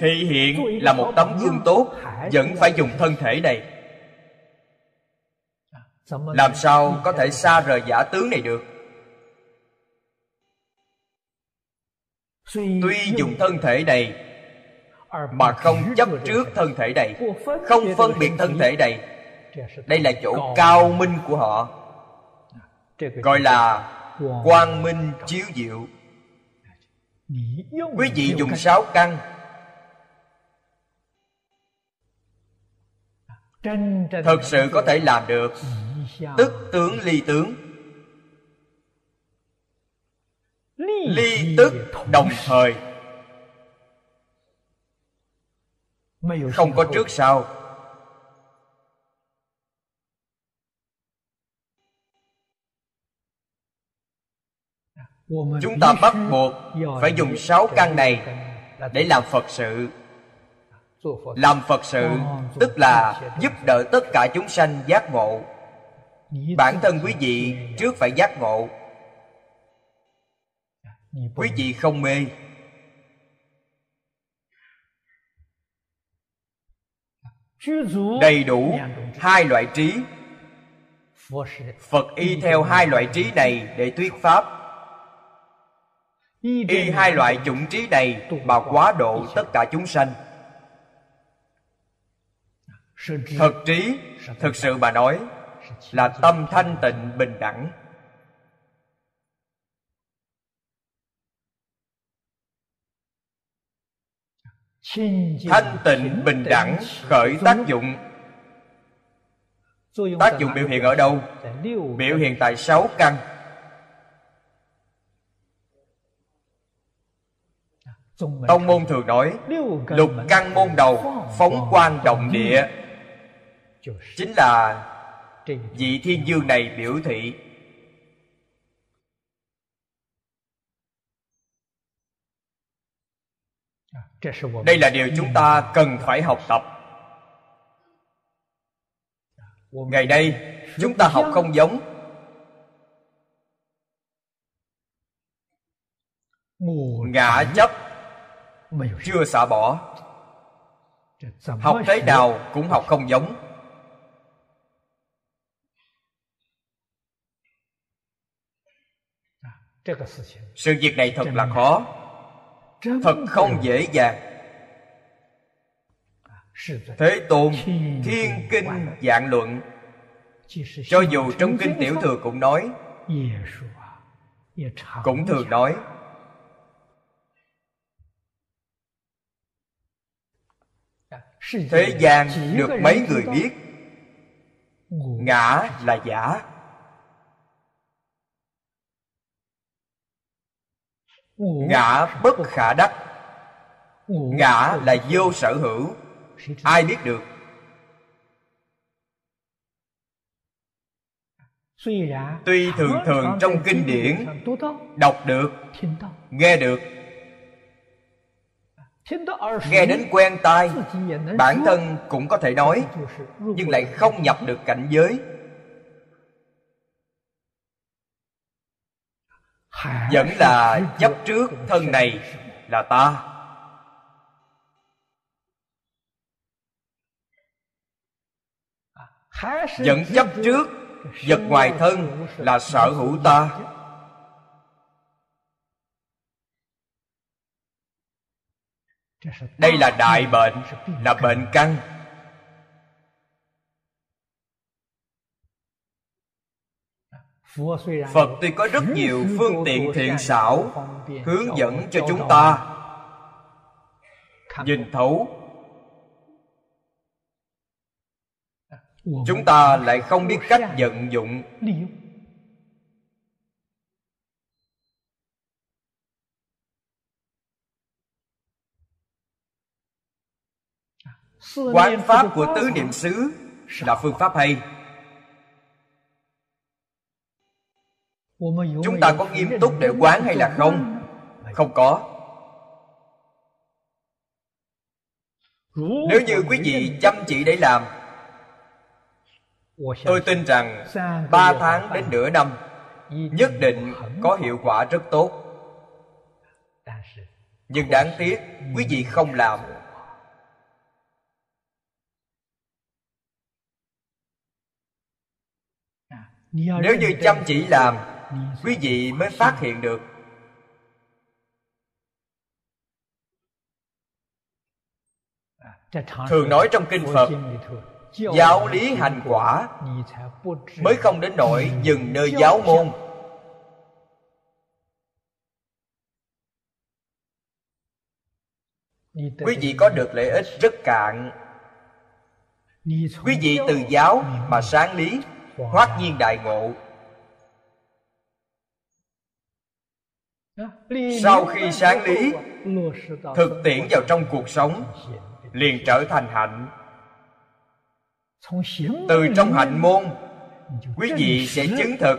Thị hiện là một tấm gương tốt, vẫn phải dùng thân thể này. Làm sao có thể xa rời giả tướng này được? Tuy dùng thân thể này mà không chấp trước thân thể này, không phân biệt thân thể này, đây là chỗ cao minh của họ, gọi là quang minh chiếu diệu. Quý vị dùng sáu căn, thật sự có thể làm được tức tướng ly tướng, ly tức đồng thời, không có trước sau. Chúng ta bắt buộc phải dùng sáu căn này để làm Phật sự. Làm Phật sự tức là giúp đỡ tất cả chúng sanh giác ngộ. Bản thân quý vị trước phải giác ngộ. Quý vị không mê. Đầy đủ hai loại trí. Phật y theo hai loại trí này để thuyết pháp. Y hai loại chủng trí này mà quá độ tất cả chúng sanh. Thật trí, thực sự mà nói, là tâm thanh tịnh bình đẳng. Thanh tịnh bình đẳng khởi tác dụng. Tác dụng biểu hiện ở đâu? Biểu hiện tại sáu căn. Tông môn thường nói lục căn môn đầu phóng quang động địa, chính là vị thiên dương này biểu thị. Đây là điều chúng ta cần phải học tập. Ngày nay chúng ta học không giống. Ngã chấp chưa xả bỏ. Học thế nào cũng học không giống. Sự việc này thật là khó, thật không dễ dàng. Thế Tôn thiên kinh vạn luận, cho dù trong kinh Tiểu Thừa cũng nói, cũng thường nói, thế gian được mấy người biết ngã là giả, ngã bất khả đắc, ngã là vô sở hữu, ai biết được? Tuy thường thường trong kinh điển đọc được, nghe được, nghe đến quen tai, bản thân cũng có thể nói, nhưng lại không nhập được cảnh giới, vẫn là chấp trước thân này là ta. Vẫn chấp trước vật ngoài thân là sở hữu ta. Đây là đại bệnh, là bệnh căn. Phật tuy có rất nhiều phương tiện thiện xảo hướng dẫn cho chúng ta nhìn thấu, chúng ta lại không biết cách vận dụng. Quán pháp của tứ niệm xứ là phương pháp hay. Chúng ta có nghiêm túc để quán hay là không? Không có. Nếu như quý vị chăm chỉ để làm, tôi tin rằng ba tháng đến nửa năm nhất định có hiệu quả rất tốt. Nhưng đáng tiếc quý vị không làm. Nếu như chăm chỉ làm, quý vị mới phát hiện được. Thường nói trong kinh Phật, giáo lý hành quả, mới không đến nỗi dừng nơi giáo môn. Quý vị có được lợi ích rất cạn. Quý vị từ giáo mà sáng lý, hoát nhiên đại ngộ. Sau khi sáng lý, thực tiễn vào trong cuộc sống, liền trở thành hạnh. Từ trong hạnh môn, quý vị sẽ chứng thực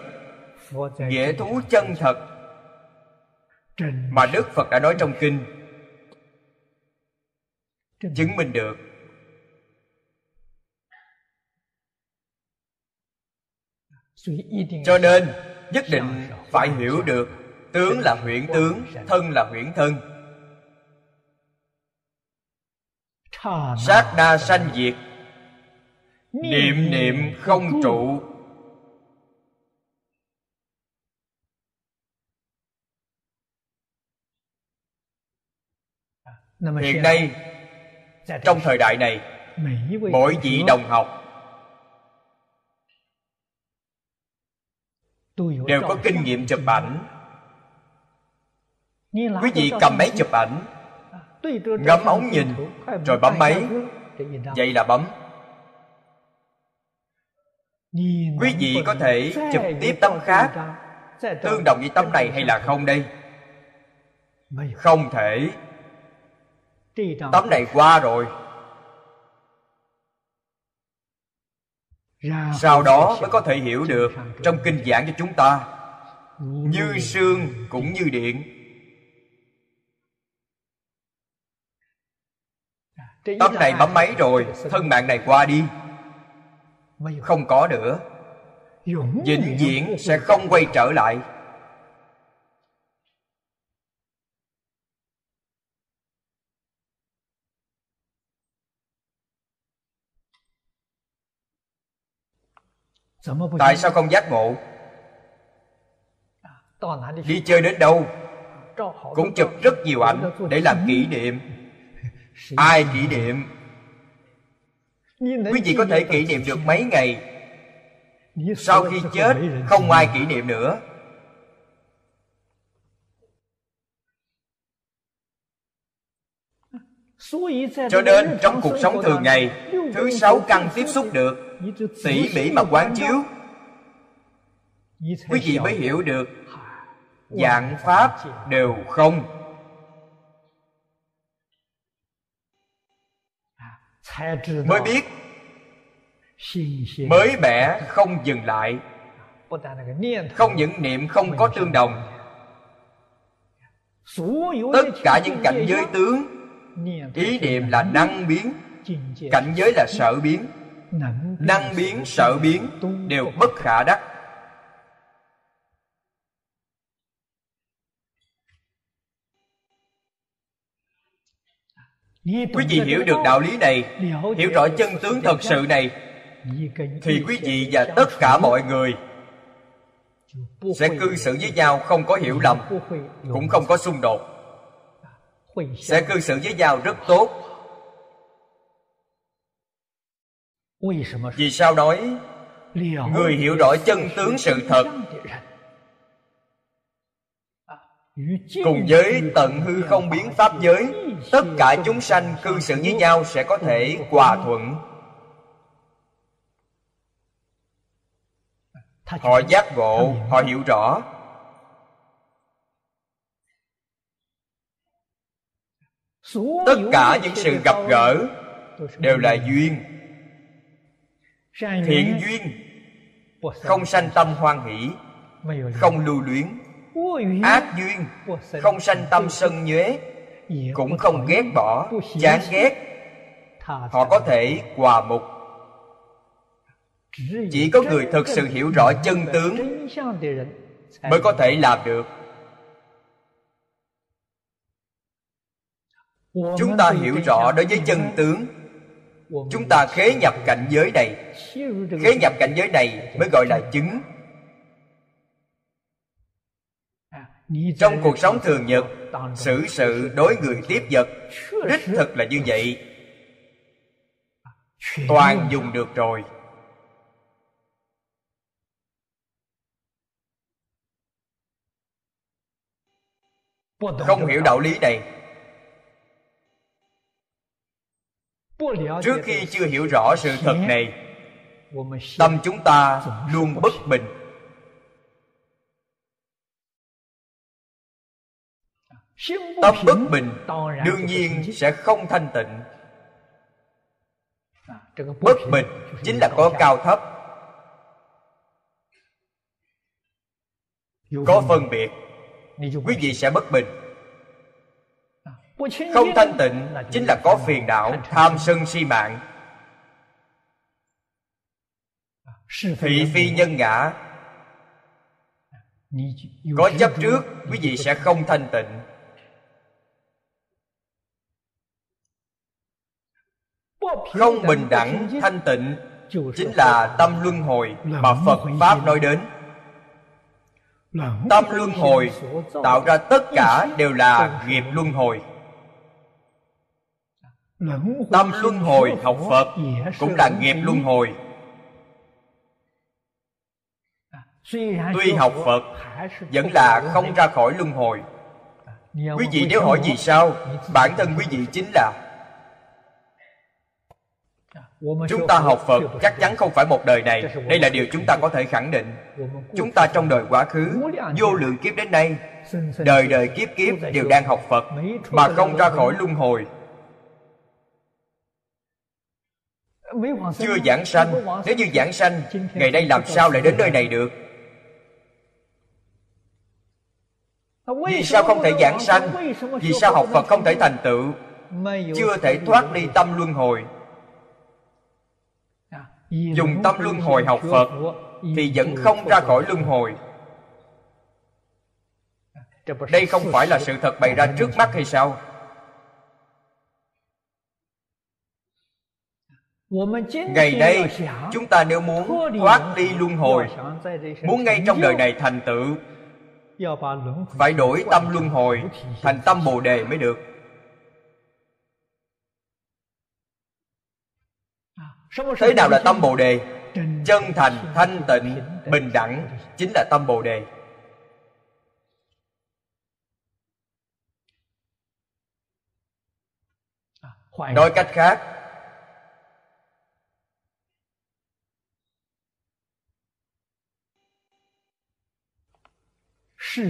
nghĩa thú chân thật mà Đức Phật đã nói trong kinh, chứng minh được. Cho nên nhất định phải hiểu được tướng là huyễn tướng, thân là huyễn thân. Sát na sanh diệt, niệm niệm không trụ. Hiện nay, trong thời đại này, mỗi vị đồng học đều có kinh nghiệm chụp ảnh. Quý vị cầm máy chụp ảnh, ngắm ống nhìn rồi bấm máy, vậy là bấm. Quý vị có thể chụp tiếp tấm khác tương đồng với tấm này hay là không đây? Không thể. Tấm này qua rồi, sau đó mới có thể hiểu được trong kinh giảng cho chúng ta. Như sương cũng như điện. Tấm này bấm máy rồi, thân mạng này qua đi, không có nữa, vĩnh viễn sẽ không quay trở lại. Tại sao không giác ngộ? Đi chơi đến đâu cũng chụp rất nhiều ảnh để làm kỷ niệm. Ai kỷ niệm? Quý vị có thể kỷ niệm được mấy ngày, sau khi chết không ai kỷ niệm nữa. Cho nên trong cuộc sống thường ngày, thứ sáu căn tiếp xúc được, tỉ mỉ mà quán chiếu, quý vị mới hiểu được vạn pháp đều không, mới biết mới mẻ không dừng lại. Không những niệm không có tương đồng, tất cả những cảnh giới tướng, ý niệm là năng biến, cảnh giới là sở biến. Năng biến, sở biến đều bất khả đắc. Quý vị hiểu được đạo lý này, hiểu rõ chân tướng thật sự này, thì quý vị và tất cả mọi người sẽ cư xử với nhau không có hiểu lầm, cũng không có xung đột, sẽ cư xử với nhau rất tốt. Vì sao nói người hiểu rõ chân tướng sự thật cùng với tận hư không biến pháp giới, tất cả chúng sanh cư xử với nhau sẽ có thể hòa thuận. Họ giác ngộ, họ hiểu rõ. Tất cả những sự gặp gỡ đều là duyên. Thiện duyên không sanh tâm hoan hỷ, không lưu luyến. Ác duyên không sanh tâm sân nhuế, cũng không ghét bỏ, chán ghét. Họ có thể hòa mục. Chỉ có người thực sự hiểu rõ chân tướng mới có thể làm được. Chúng ta hiểu rõ đối với chân tướng, chúng ta khế nhập cảnh giới này. Khế nhập cảnh giới này mới gọi là chứng. Trong cuộc sống thường nhật, xử sự đối người tiếp vật, đích thực là như vậy. Toàn dùng được rồi. Không hiểu đạo lý này, trước khi chưa hiểu rõ sự thật này, tâm chúng ta luôn bất bình. Tâm bất bình đương nhiên sẽ không thanh tịnh. Bất bình chính là có cao thấp, có phân biệt, quý vị sẽ bất bình. Không thanh tịnh chính là có phiền não, tham sân si mạng, thị phi nhân ngã. Có chấp trước, quý vị sẽ không thanh tịnh. Không bình đẳng, thanh tịnh chính là tâm luân hồi mà Phật Pháp nói đến. Tâm luân hồi tạo ra tất cả đều là nghiệp luân hồi. Tâm luân hồi học Phật cũng là nghiệp luân hồi. Tuy học Phật vẫn là không ra khỏi luân hồi. Quý vị nếu hỏi vì sao, bản thân quý vị chính là. Chúng ta học Phật chắc chắn không phải một đời này. Đây là điều chúng ta có thể khẳng định. Chúng ta trong đời quá khứ, vô lượng kiếp đến nay, đời đời kiếp kiếp đều đang học Phật mà không ra khỏi luân hồi. Chưa giảng sanh. Nếu như giảng sanh, ngày nay làm sao lại đến nơi này được? Vì sao không thể giảng sanh? Vì sao học Phật không thể thành tựu? Chưa thể thoát ly tâm luân hồi. Dùng tâm luân hồi học Phật thì vẫn không ra khỏi luân hồi. Đây không phải là sự thật bày ra trước mắt hay sao? Ngày đây, chúng ta nếu muốn thoát đi luân hồi, muốn ngay trong đời này thành tựu, phải đổi tâm luân hồi thành tâm Bồ Đề mới được. Thế nào là tâm Bồ Đề? Chân thành, thanh tịnh, bình đẳng, chính là tâm Bồ Đề. Nói cách khác,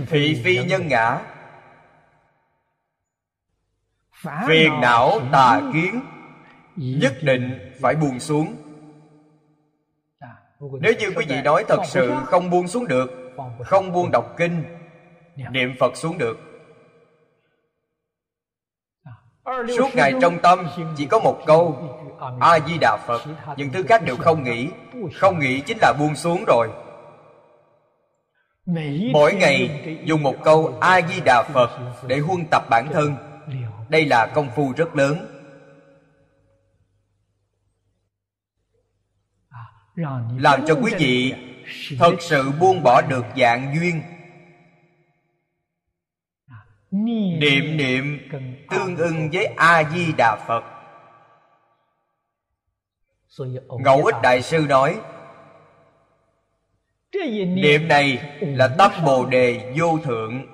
thị phi nhân ngã, phiền não tà kiến nhất định phải buông xuống. Nếu như quý vị nói thật sự không buông xuống được, không buông đọc kinh, niệm Phật xuống được. Suốt ngày trong tâm chỉ có một câu A-di-đà Phật, những thứ khác đều không nghĩ. Không nghĩ chính là buông xuống rồi. Mỗi ngày dùng một câu A-di-đà Phật để huân tập bản thân, đây là công phu rất lớn. Làm cho quý vị thật sự buông bỏ được dạng duyên, niệm niệm tương ưng với A-di-đà Phật. Ngẫu Ích Đại Sư nói, niệm này là tâm Bồ Đề vô thượng.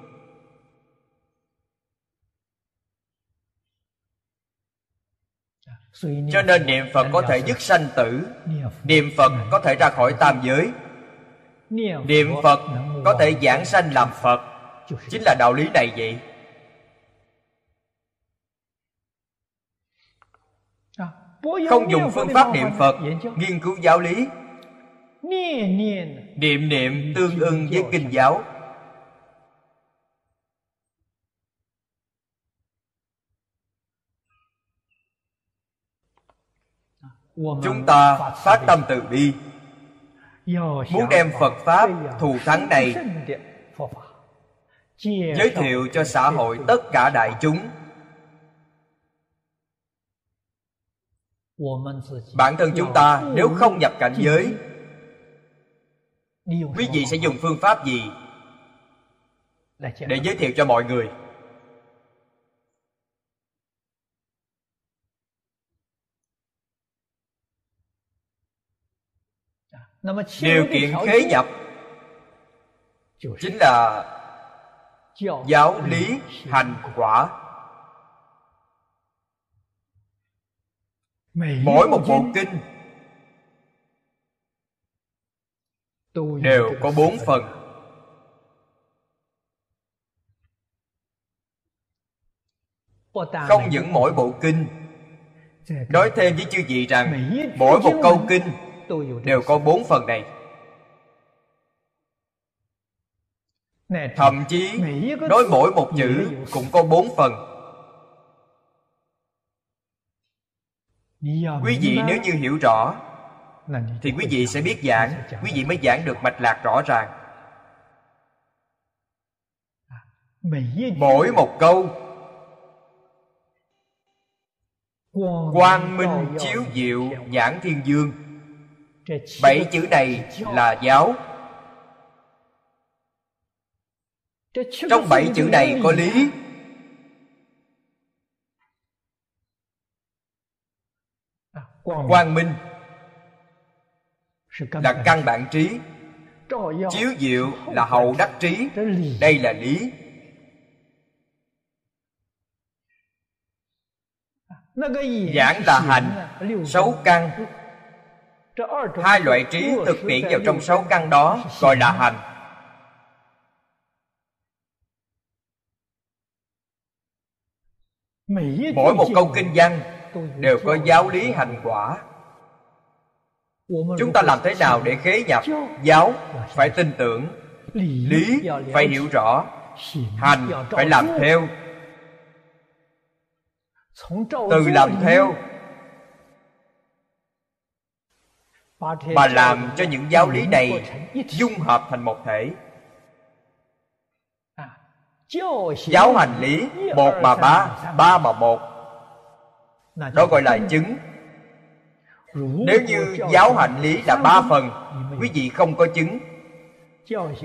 Cho nên niệm Phật có thể dứt sanh tử, niệm Phật có thể ra khỏi tam giới, niệm Phật có thể giảng sanh làm Phật. Chính là đạo lý này vậy. Không dùng phương pháp niệm Phật nghiên cứu giáo lý, niệm niệm tương ưng với kinh giáo. Chúng ta phát tâm từ bi, muốn đem Phật Pháp thù thắng này giới thiệu cho xã hội tất cả đại chúng. Bản thân chúng ta nếu không nhập cảnh giới, quý vị sẽ dùng phương pháp gì để giới thiệu cho mọi người? Điều kiện khế nhập chính là giáo lý hành quả. Mỗi một bộ kinh đều có bốn phần. Không những mỗi bộ kinh, nói thêm với chư vị rằng mỗi một câu kinh đều có bốn phần này. Thậm chí nói mỗi một chữ cũng có bốn phần. Quý vị nếu như hiểu rõ thì quý vị sẽ biết giảng, quý vị mới giảng được mạch lạc rõ ràng. Mỗi một câu quang minh chiếu diệu giảng thiên dương, bảy chữ này là giáo. Trong bảy chữ này có lý. Quang minh là căn bản trí, chiếu diệu là hậu đắc trí. Đây là lý. Giảng là hành, sáu căn. Hai loại trí thực tiễn vào trong sáu căn đó gọi là hành. Mỗi một câu kinh văn đều có giáo lý hành quả. Chúng ta làm thế nào để khế nhập? Giáo phải tin tưởng, lý phải hiểu rõ, hành phải làm theo. Từ làm theo mà làm cho những giáo lý này dung hợp thành một thể. Giáo hành lý, một mà ba, ba mà một, đó gọi là chứng. Nếu như giáo hành lý là ba phần, quý vị không có chứng.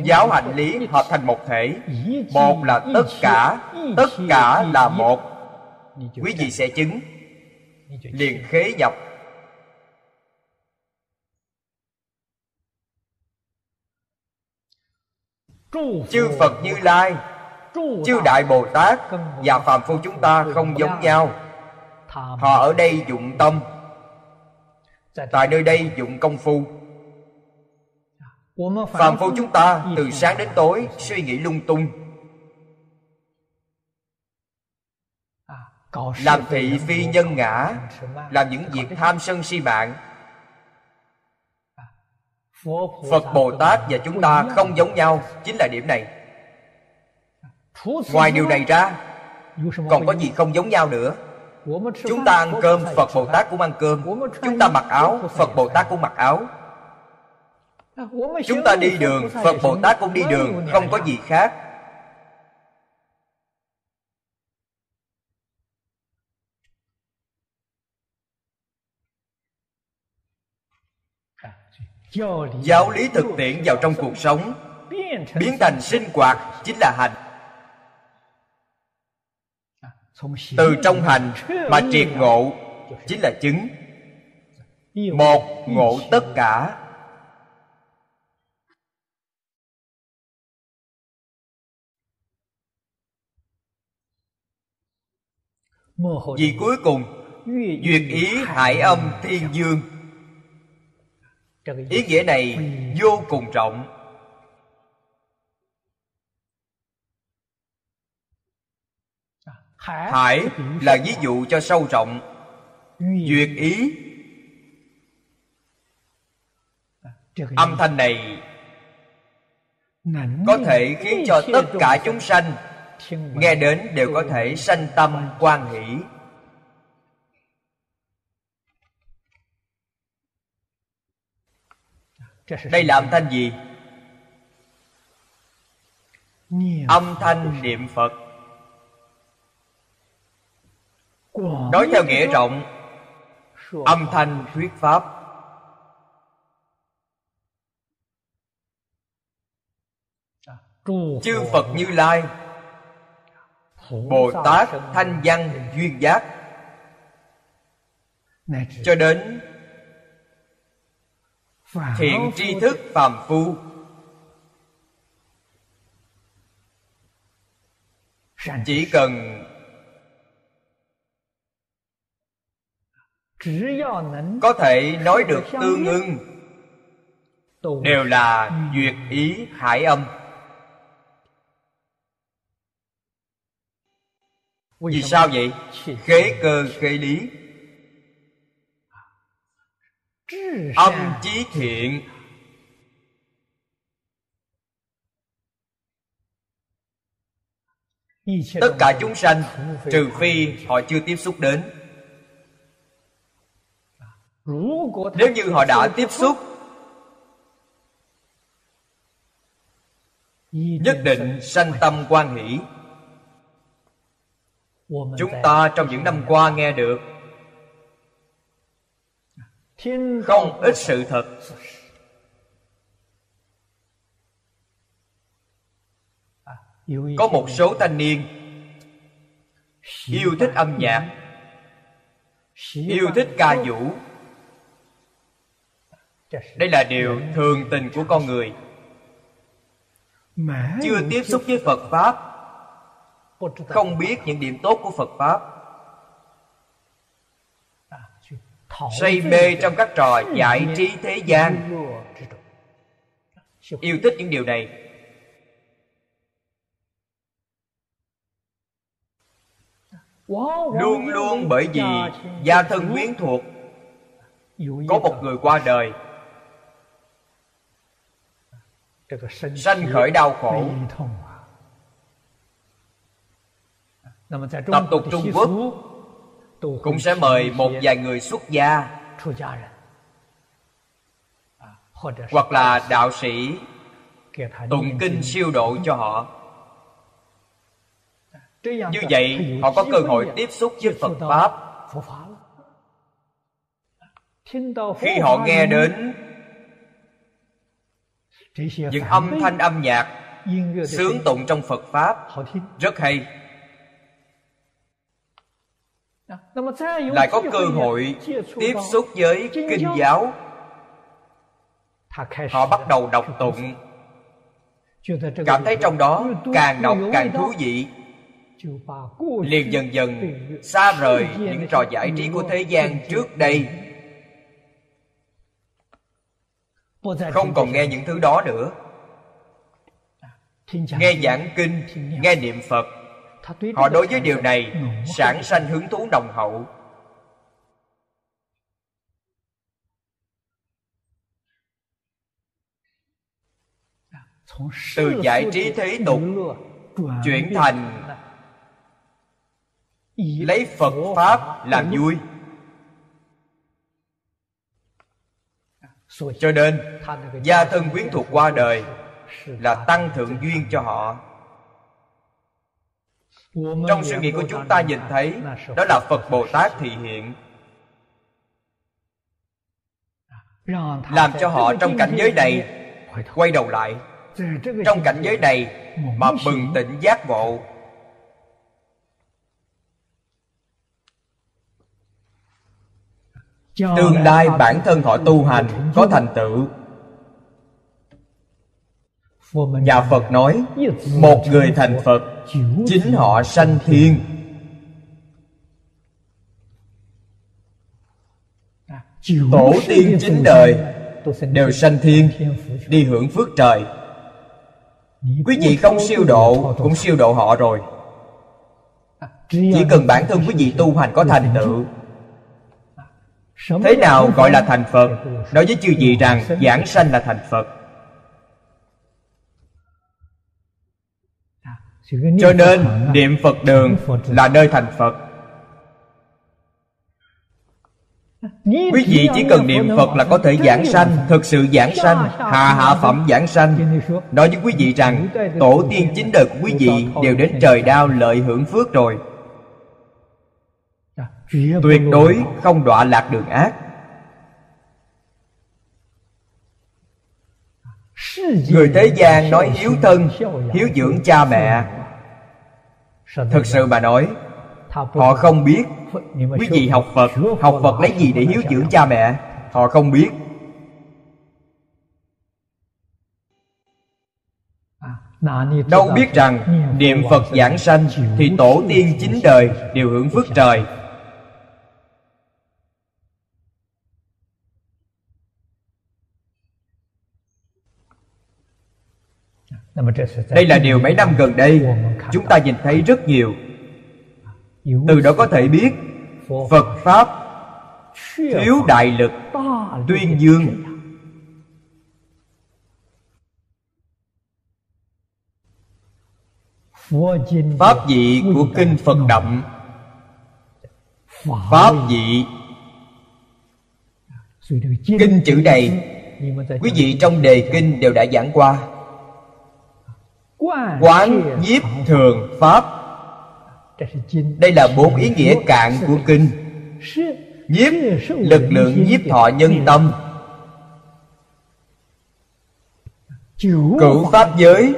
Giáo hành lý hợp thành một thể, một là tất cả, tất cả là một, quý vị sẽ chứng, liền khế nhập. Chư Phật Như Lai, chư Đại Bồ Tát và phàm phu chúng ta không giống nhau. Họ ở đây dụng tâm, tại nơi đây dụng công phu. Phàm phu chúng ta từ sáng đến tối suy nghĩ lung tung, làm thị phi nhân ngã, làm những việc tham sân si mạng. Phật Bồ Tát và chúng ta không giống nhau, chính là điểm này. Ngoài điều này ra, còn có gì không giống nhau nữa? Chúng ta ăn cơm, Phật Bồ Tát cũng ăn cơm. Chúng ta mặc áo, Phật Bồ Tát cũng mặc áo. Chúng ta đi đường, Phật Bồ Tát cũng đi đường, không có gì khác. Giáo lý thực tiễn vào trong cuộc sống, biến thành sinh hoạt, chính là hành. Từ trong hành mà triệt ngộ, chính là chứng. Một ngộ tất cả. Vì cuối cùng duyệt ý hải âm thiên dương. Ý nghĩa này vô cùng rộng. Hải là ví dụ cho sâu rộng. Duyệt ý, âm thanh này có thể khiến cho tất cả chúng sanh nghe đến đều có thể sanh tâm hoan hỷ. Đây là âm thanh gì? Âm thanh niệm Phật. Nói theo nghĩa rộng, âm thanh thuyết pháp. Chư Phật Như Lai, Bồ Tát, Thanh Văn, Duyên Giác, cho đến thiện tri thức phàm phu, chỉ cần có thể nói được tương ưng, đều là duyệt ý hải âm. Vì sao vậy? Khế cơ khế lý. Âm chí thiện, tất cả chúng sanh, trừ phi họ chưa tiếp xúc đến. Nếu như họ đã tiếp xúc, nhất định sanh tâm hoan hỷ. Chúng ta trong những năm qua nghe được không ít sự thật. Có một số thanh niên yêu thích âm nhạc, yêu thích ca vũ. Đây là điều thường tình của con người. Chưa tiếp xúc với Phật Pháp, không biết những điểm tốt của Phật Pháp, say mê trong các trò giải trí thế gian, yêu thích những điều này. Luôn luôn bởi vì gia thân quyến thuộc, có một người qua đời, sanh khởi đau khổ. Tập tục Trung Quốc cũng sẽ mời một vài người xuất gia, hoặc là đạo sĩ tụng kinh siêu độ cho họ. Như vậy họ có cơ hội tiếp xúc với Phật Pháp. Khi họ nghe đến những âm thanh âm nhạc sướng tụng trong Phật Pháp rất hay, lại có cơ hội tiếp xúc với Kinh giáo, họ bắt đầu đọc tụng, cảm thấy trong đó càng đọc càng thú vị, liền dần dần xa rời những trò giải trí của thế gian trước đây, không còn nghe những thứ đó nữa. Nghe giảng kinh, nghe niệm Phật, họ đối với điều này sản sanh hứng thú nồng hậu. Từ giải trí thế tục chuyển thành lấy Phật Pháp làm vui, cho nên gia thân quyến thuộc qua đời là tăng thượng duyên cho họ. Trong sự nghiệp của chúng ta nhìn thấy, đó là Phật Bồ Tát thị hiện, làm cho họ trong cảnh giới này quay đầu lại, trong cảnh giới này mà bừng tỉnh giác ngộ. Tương lai bản thân họ tu hành có thành tựu. Nhà Phật nói, một người thành Phật, chính họ sanh thiên. Tổ tiên chín đời đều sanh thiên, đi hưởng phước trời. Quý vị không siêu độ cũng siêu độ họ rồi. Chỉ cần bản thân quý vị tu hành có thành tựu. Thế nào gọi là thành Phật? Nói với chư vị rằng giảng sanh là thành Phật. Cho nên niệm Phật đường là nơi thành Phật. Quý vị chỉ cần niệm Phật là có thể giảng sanh, thực sự giảng sanh, hạ hạ phẩm giảng sanh. Nói với quý vị rằng tổ tiên chín đời của quý vị đều đến trời đao lợi hưởng phước rồi, tuyệt đối không đọa lạc đường ác. Người thế gian nói hiếu thân, hiếu dưỡng cha mẹ, thực sự mà nói, họ không biết. Quý vị học Phật, học Phật lấy gì để hiếu dưỡng cha mẹ? Họ không biết. Đâu biết rằng niệm Phật giảng sanh thì tổ tiên chín đời đều hưởng phước trời. Đây là điều mấy năm gần đây chúng ta nhìn thấy rất nhiều. Từ đó có thể biết Phật Pháp thiếu đại lực tuyên dương. Pháp vị của kinh Phật đậm, Pháp vị. Kinh chữ này quý vị trong đề kinh đều đã giảng qua. Quán nhiếp thường Pháp, đây là bốn ý nghĩa cạn của kinh. Nhiếp, lực lượng nhiếp thọ nhân tâm. Cửu Pháp giới,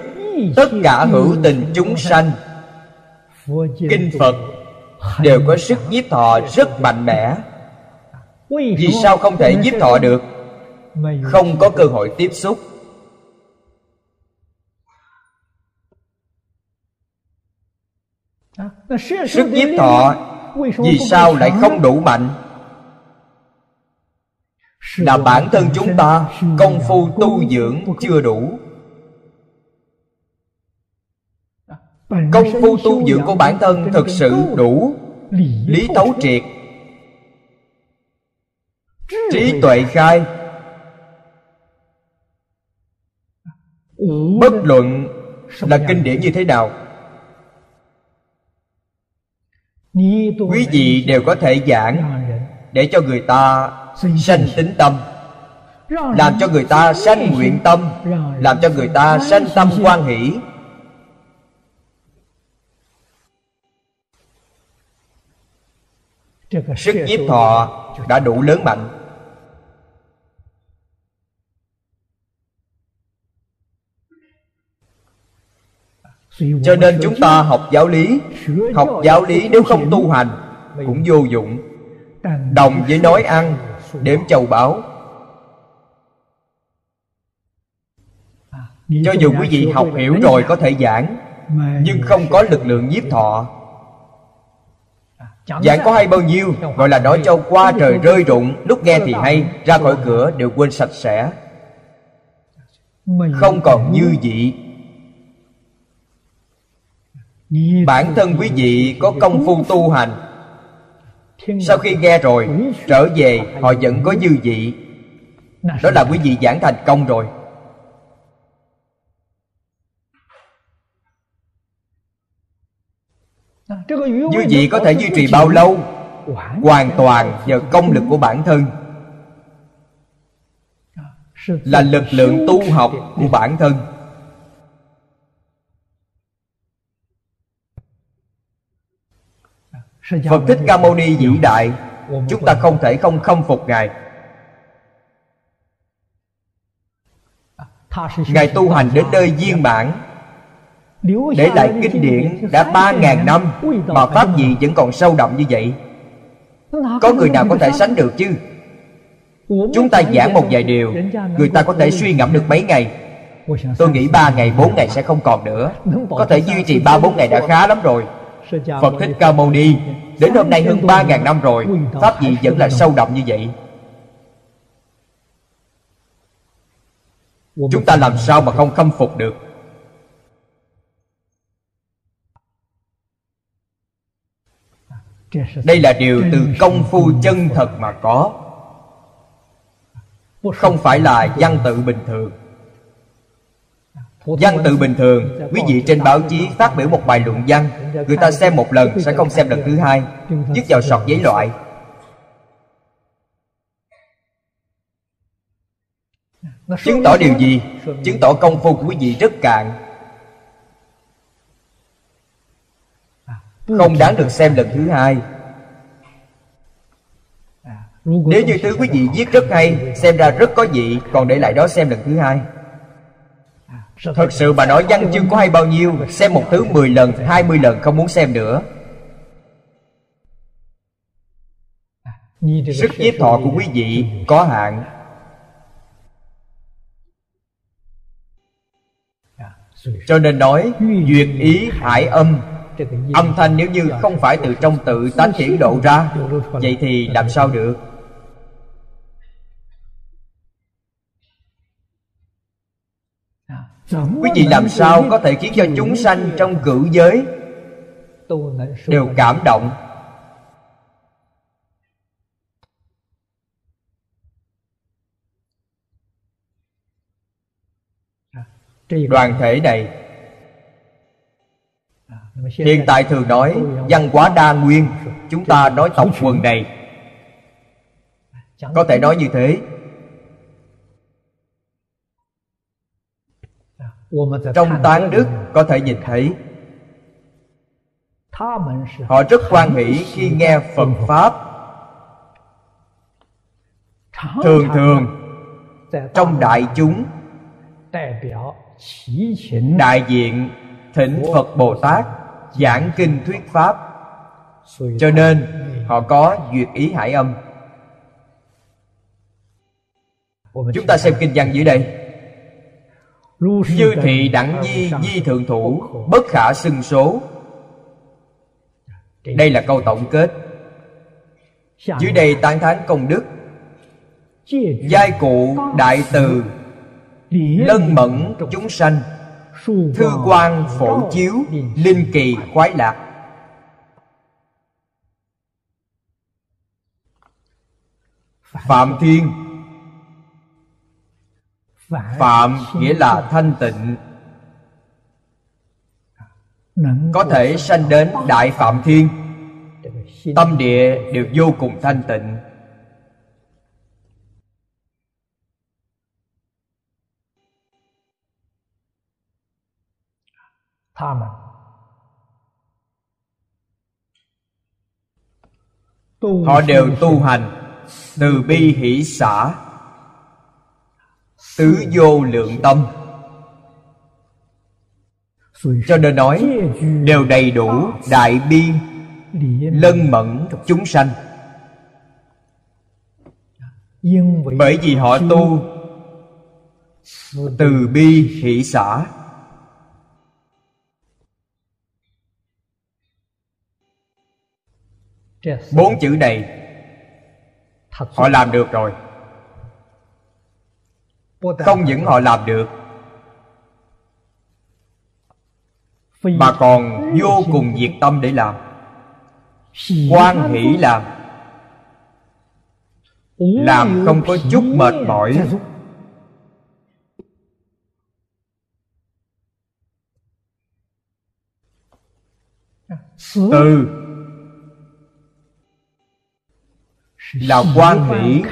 tất cả hữu tình chúng sanh. Kinh Phật đều có sức nhiếp thọ rất mạnh mẽ. Vì sao không thể nhiếp thọ được? Không có cơ hội tiếp xúc. Sức nhiếp thọ vì sao lại không đủ mạnh? Là bản thân chúng ta công phu tu dưỡng chưa đủ. Công phu tu dưỡng của bản thân thực sự đủ, lý thấu triệt, trí tuệ khai, bất luận là kinh điển như thế nào, quý vị đều có thể giảng để cho người ta sanh tín tâm, làm cho người ta sanh nguyện tâm, làm cho người ta sanh tâm hoan hỷ. Sức nhiếp thọ đã đủ lớn mạnh. Cho nên chúng ta học giáo lý, học giáo lý nếu không tu hành cũng vô dụng. Đồng với nói ăn, đếm châu báu. Cho dù quý vị học hiểu rồi có thể giảng, nhưng không có lực lượng nhiếp thọ. Giảng có hay bao nhiêu, gọi là nói châu qua trời rơi rụng. Lúc nghe thì hay, ra khỏi cửa đều quên sạch sẽ, không còn như vị. Bản thân quý vị có công phu tu hành, sau khi nghe rồi trở về họ vẫn có dư vị, đó là quý vị giảng thành công rồi. Dư vị có thể duy trì bao lâu? Hoàn toàn nhờ công lực của bản thân, là lực lượng tu học của bản thân. Phật Thích Ca Mâu Ni vĩ đại, chúng ta không thể không khâm phục Ngài. Ngài tu hành đến nơi viên mãn, để lại kinh điển đã ba ngàn năm mà pháp gì vẫn còn sâu đậm như vậy, có người nào có thể sánh được chứ? Chúng ta giảng một vài điều, người ta có thể suy ngẫm được mấy ngày. Tôi nghĩ ba ngày, bốn ngày sẽ không còn nữa. Có thể duy trì ba bốn ngày đã khá lắm rồi. Phật Thích Ca Mâu Ni đến hôm nay hơn ba ngàn năm rồi, pháp gì vẫn là sâu đậm như vậy. Chúng ta làm sao mà không khâm phục được? Đây là điều từ công phu chân thật mà có, không phải là văn tự bình thường. Văn tự bình thường, quý vị trên báo chí phát biểu một bài luận văn, người ta xem một lần sẽ không xem lần thứ hai, dứt vào sọt giấy loại. Chứng tỏ điều gì? Chứng tỏ công phu của quý vị rất cạn, không đáng được xem lần thứ hai. Nếu như thứ quý vị viết rất hay, xem ra rất có vị, còn để lại đó xem lần thứ hai. Thật sự mà nói, văn chương có hay bao nhiêu, xem một thứ mười lần, hai mươi lần không muốn xem nữa. Sức nhiếp thọ của quý vị có hạn, cho nên nói duyệt ý hải âm. Âm thanh nếu như không phải từ trong tự tánh hiển lộ ra, vậy thì làm sao được? Quý vị làm sao có thể khiến cho chúng sanh trong cửu giới đều cảm động? Đoàn thể này hiện tại thường nói văn hóa đa nguyên, chúng ta nói tộc quần này, có thể nói như thế. Trong Tán Đức có thể nhìn thấy, họ rất hoan hỷ khi nghe Phật Pháp. Thường thường trong đại chúng đại diện thỉnh Phật Bồ Tát giảng kinh thuyết pháp, cho nên họ có duyệt ý hải âm. Chúng ta xem kinh văn dưới đây: như thị đẳng nhi nhi thượng thủ, bất khả xưng số. Đây là câu tổng kết. Dưới đây tán thán công đức giai cụ đại từ, lân mẫn chúng sanh, thư quan phổ chiếu, linh kỳ khoái lạc. Phạm thiên, phạm nghĩa là thanh tịnh, có thể sanh đến đại phạm thiên, tâm địa đều vô cùng thanh tịnh. Họ đều tu hành từ bi hỷ xả, tứ vô lượng tâm. Cho nên nói đều đầy đủ đại bi lân mẫn chúng sanh. Bởi vì họ tu từ bi hỷ xả. Bốn chữ này họ làm được rồi. Không những họ làm được mà còn vô cùng nhiệt tâm để làm, hoan hỷ làm, làm không có chút mệt mỏi. Từ là hoan hỷ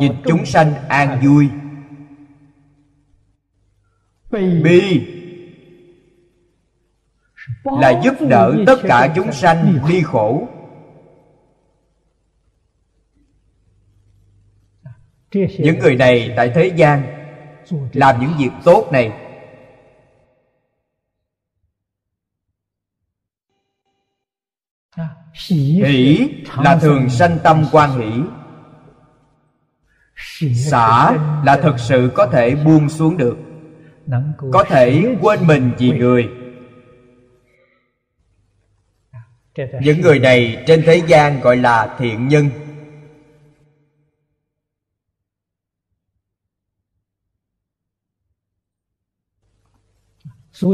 nhìn chúng sanh an vui. Bi là giúp đỡ tất cả chúng sanh ly khổ. Những người này tại thế gian làm những việc tốt này, hỷ là thường sanh tâm hoan hỷ, xả là thật sự có thể buông xuống được, có thể quên mình vì người. Những người này trên thế gian gọi là thiện nhân.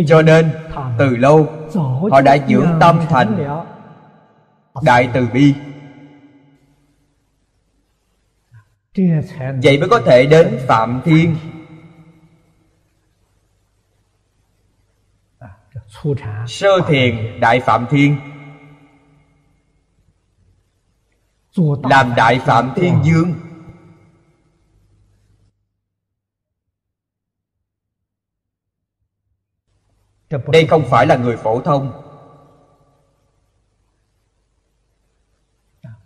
Cho nên từ lâu họ đã dưỡng tâm thành đại từ bi. Vậy mới có thể đến Phạm Thiên, Sơ Thiền, Đại Phạm Thiên, làm Đại Phạm Thiên Vương. Đây không phải là người phổ thông.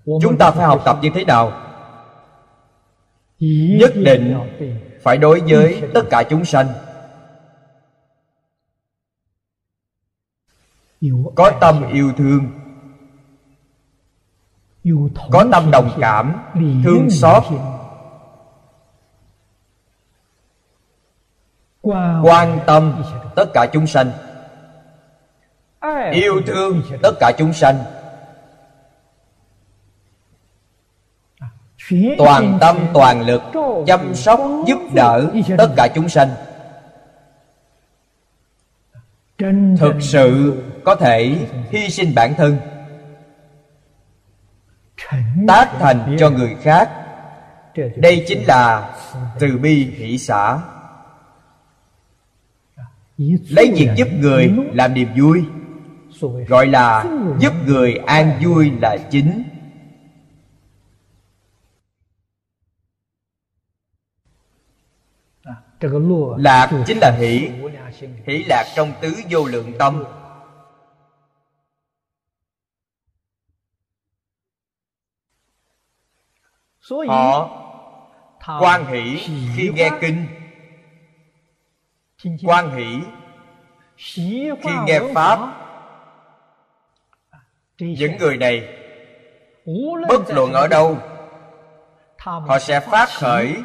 Chúng ta phải học tập như thế nào? Nhất định phải đối với tất cả chúng sanh có tâm yêu thương, có tâm đồng cảm, thương xót, quan tâm tất cả chúng sanh, yêu thương tất cả chúng sanh, toàn tâm toàn lực chăm sóc giúp đỡ tất cả chúng sanh, thực sự có thể hy sinh bản thân, tác thành cho người khác. Đây chính là từ bi hỷ xả. Lấy việc giúp người làm niềm vui, gọi là giúp người an vui là chính. Lạc chính là hỷ. Hỷ lạc trong tứ vô lượng tâm. Họ hoan hỷ khi nghe kinh, hoan hỷ khi nghe pháp. Những người này bất luận ở đâu, họ sẽ phát khởi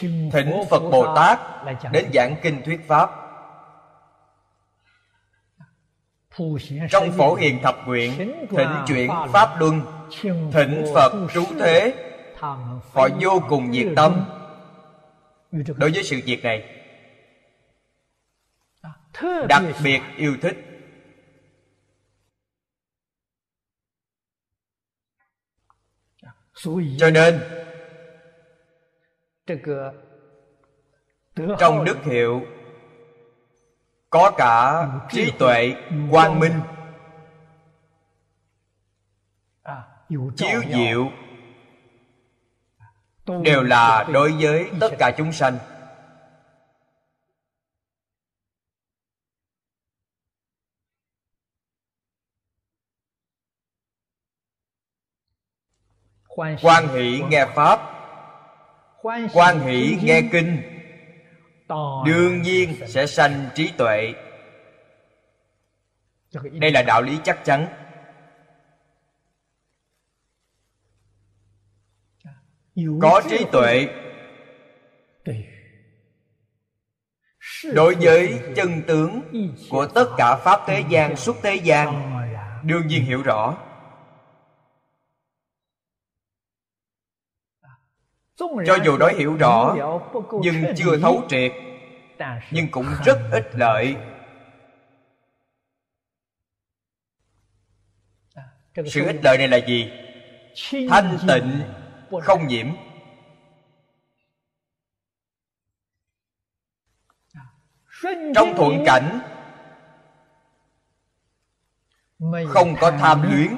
thỉnh Phật Bồ Tát đến giảng kinh thuyết pháp. Trong Phổ Hiền Thập Nguyện thỉnh chuyển Pháp Luân, thỉnh Phật trú thế, họ vô cùng nhiệt tâm đối với sự việc này, đặc biệt yêu thích. Cho nên trong đức hiệu có cả trí tuệ quang minh, chiếu diệu, đều là đối với tất cả chúng sanh. Hoan hỷ nghe pháp, hoan hỷ nghe kinh, đương nhiên sẽ sanh trí tuệ, Đây là đạo lý chắc chắn. Có trí tuệ đối với chân tướng của tất cả pháp thế gian, xuất thế gian, đương nhiên hiểu rõ. Cho dù nói hiểu rõ nhưng chưa thấu triệt, nhưng cũng rất ích lợi. Sự ích lợi này là gì? Thanh tịnh không nhiễm. Trong thuận cảnh không có tham luyến,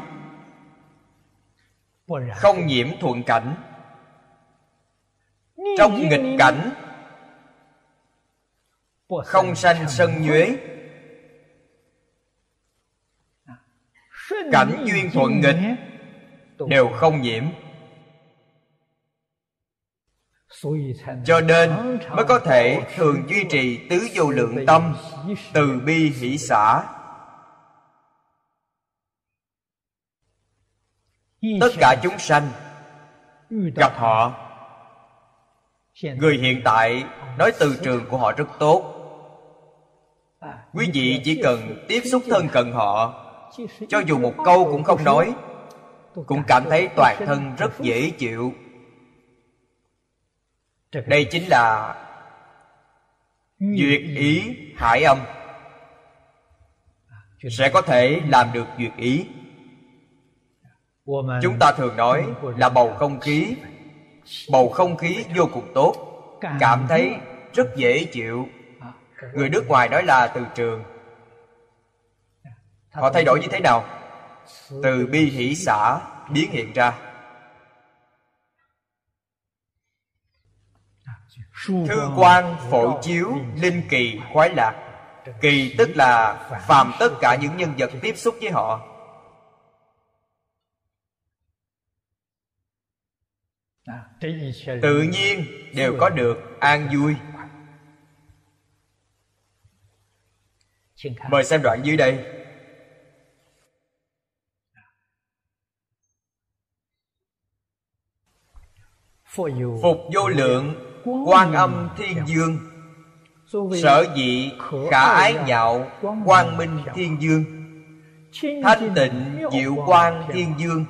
không nhiễm thuận cảnh. Trong nghịch cảnh không sanh sân nhuế. Cảnh duyên thuận nghịch đều không nhiễm. Cho nên mới có thể thường duy trì tứ vô lượng tâm, từ bi hỷ xả. Tất cả chúng sanh gặp họ, người hiện tại nói từ trường của họ rất tốt, quý vị chỉ cần tiếp xúc thân cận họ, cho dù một câu cũng không nói, cũng cảm thấy toàn thân rất dễ chịu. Đây chính là duyệt ý hải âm. Sẽ có thể làm được duyệt ý. Chúng ta thường nói là bầu không khí. Bầu không khí vô cùng tốt, cảm thấy rất dễ chịu. Người nước ngoài nói là từ trường. Họ thay đổi như thế nào? Từ bi hỷ xả biến hiện ra. Thư quan phổ chiếu, linh kỳ khoái lạc. Kỳ tức là phàm tất cả những nhân vật tiếp xúc với họ. Tự nhiên đều có được an vui. Mời xem đoạn dưới đây. Phục vô lượng Quan Âm Thiên Dương, sở dị khả ái nhạo Quang Minh Thiên Dương, thanh tịnh diệu Quang Thiên Dương,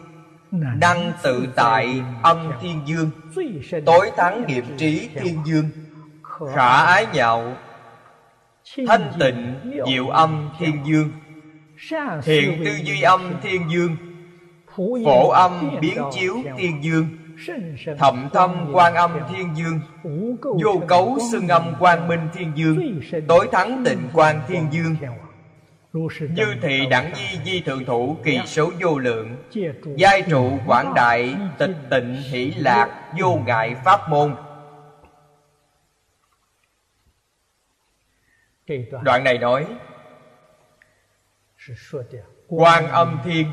năng tự tại Âm Thiên Dương, tối thắng nghiệp trí Thiên Dương, khả ái nhạo thanh tịnh diệu Âm Thiên Dương, thiện tư duy Âm Thiên Dương, phổ âm biến chiếu Thiên Dương, thậm thâm Quan Âm Thiên Dương, vô cấu xưng âm Quang Minh Thiên Dương, tối thắng tịnh Quang Thiên Dương. Như thị đẳng nhi di thượng thủ kỳ số vô lượng, giai trụ quảng đại tịch tịnh hỷ lạc vô ngại pháp môn. Đoạn này nói Quan Âm Thiên,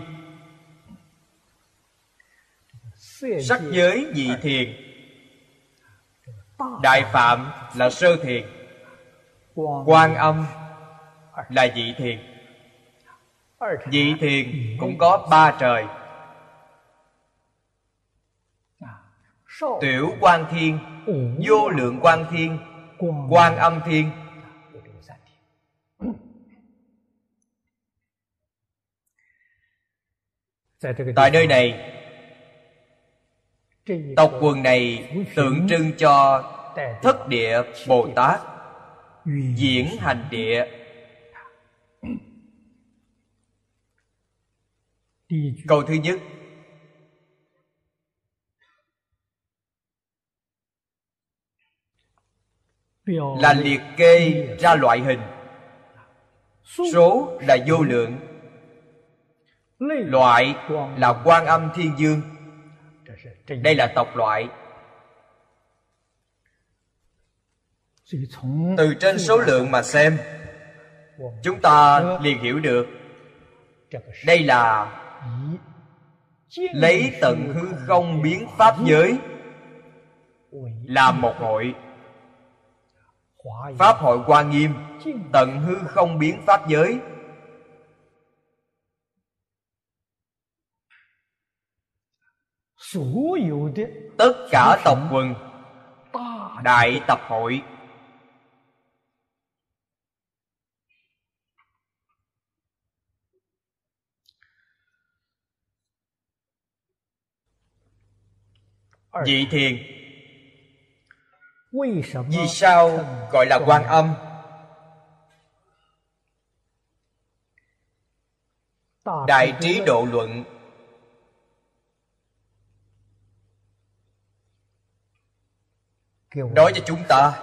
sắc giới nhị thiền, đại phạm là sơ thiền, Quan Âm là dị thiền. Dị thiền cũng có ba trời. Tiểu Quan Thiên, Vô Lượng Quan Thiên, Quan Âm Thiên. Tại nơi này, tộc quần này tượng trưng cho thất địa Bồ Tát diễn hành địa. Câu thứ nhất, là liệt kê ra loại hình. Số là vô lượng, loại là Quan Âm Thiên Dương. Đây là tộc loại. Từ trên số lượng mà xem, chúng ta liền hiểu được đây là lấy tận hư không biến pháp giới làm một hội. Pháp hội Hoa Nghiêm, tận hư không biến pháp giới tất cả tộc quần, đại tập hội. Vị thiền, vì sao gọi là Quan Âm? Đại Trí Độ Luận nói cho chúng ta,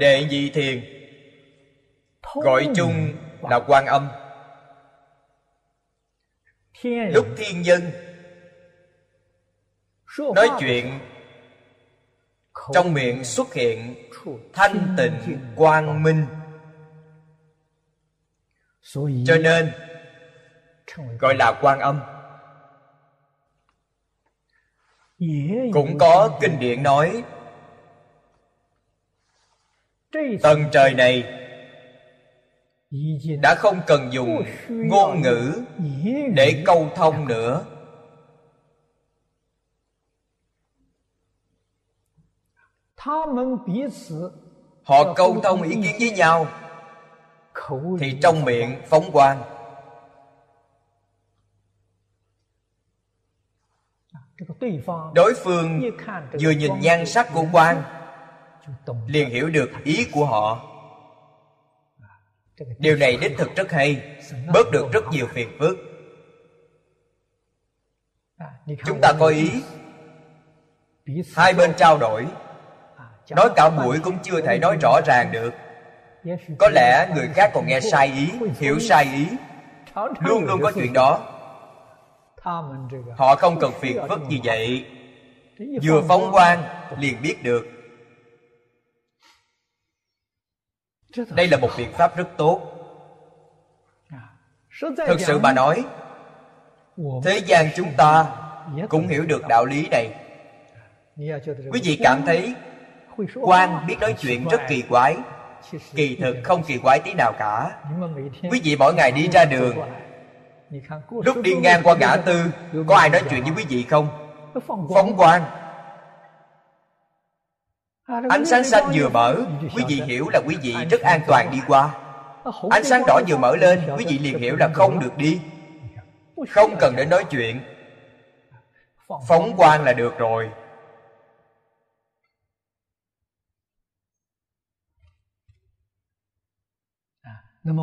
đệ nhị thiền gọi chung là Quan Âm. Lúc thiên nhân nói chuyện, trong miệng xuất hiện thanh tịnh quang minh, cho nên gọi là Quan Âm. Cũng có kinh điển nói tầng trời này đã không cần dùng ngôn ngữ để câu thông nữa, họ câu thông ý kiến với nhau thì trong miệng phóng quang. Đối phương vừa nhìn nhan sắc của quang liền hiểu được ý của họ. Điều này đích thực rất hay, bớt được rất nhiều phiền phức. Chúng ta có ý, hai bên trao đổi, nói cả buổi cũng chưa thể nói rõ ràng được. Có lẽ người khác còn nghe sai ý, hiểu sai ý. Luôn luôn có chuyện đó. Họ không cần phiền phức như vậy, vừa phóng quang liền biết được. Đây là một biện pháp rất tốt. Thực sự mà nói, thế gian chúng ta cũng hiểu được đạo lý này. Quý vị cảm thấy quang biết nói chuyện rất kỳ quái, kỳ thực không kỳ quái tí nào cả. Quý vị mỗi ngày đi ra đường, lúc đi ngang qua ngã tư, có ai nói chuyện với quý vị không? Phóng quang, ánh sáng xanh vừa mở, quý vị hiểu là quý vị rất an toàn đi qua. Ánh sáng đỏ vừa mở lên, quý vị liền hiểu là không được đi, không cần để nói chuyện. Phóng quang là được rồi.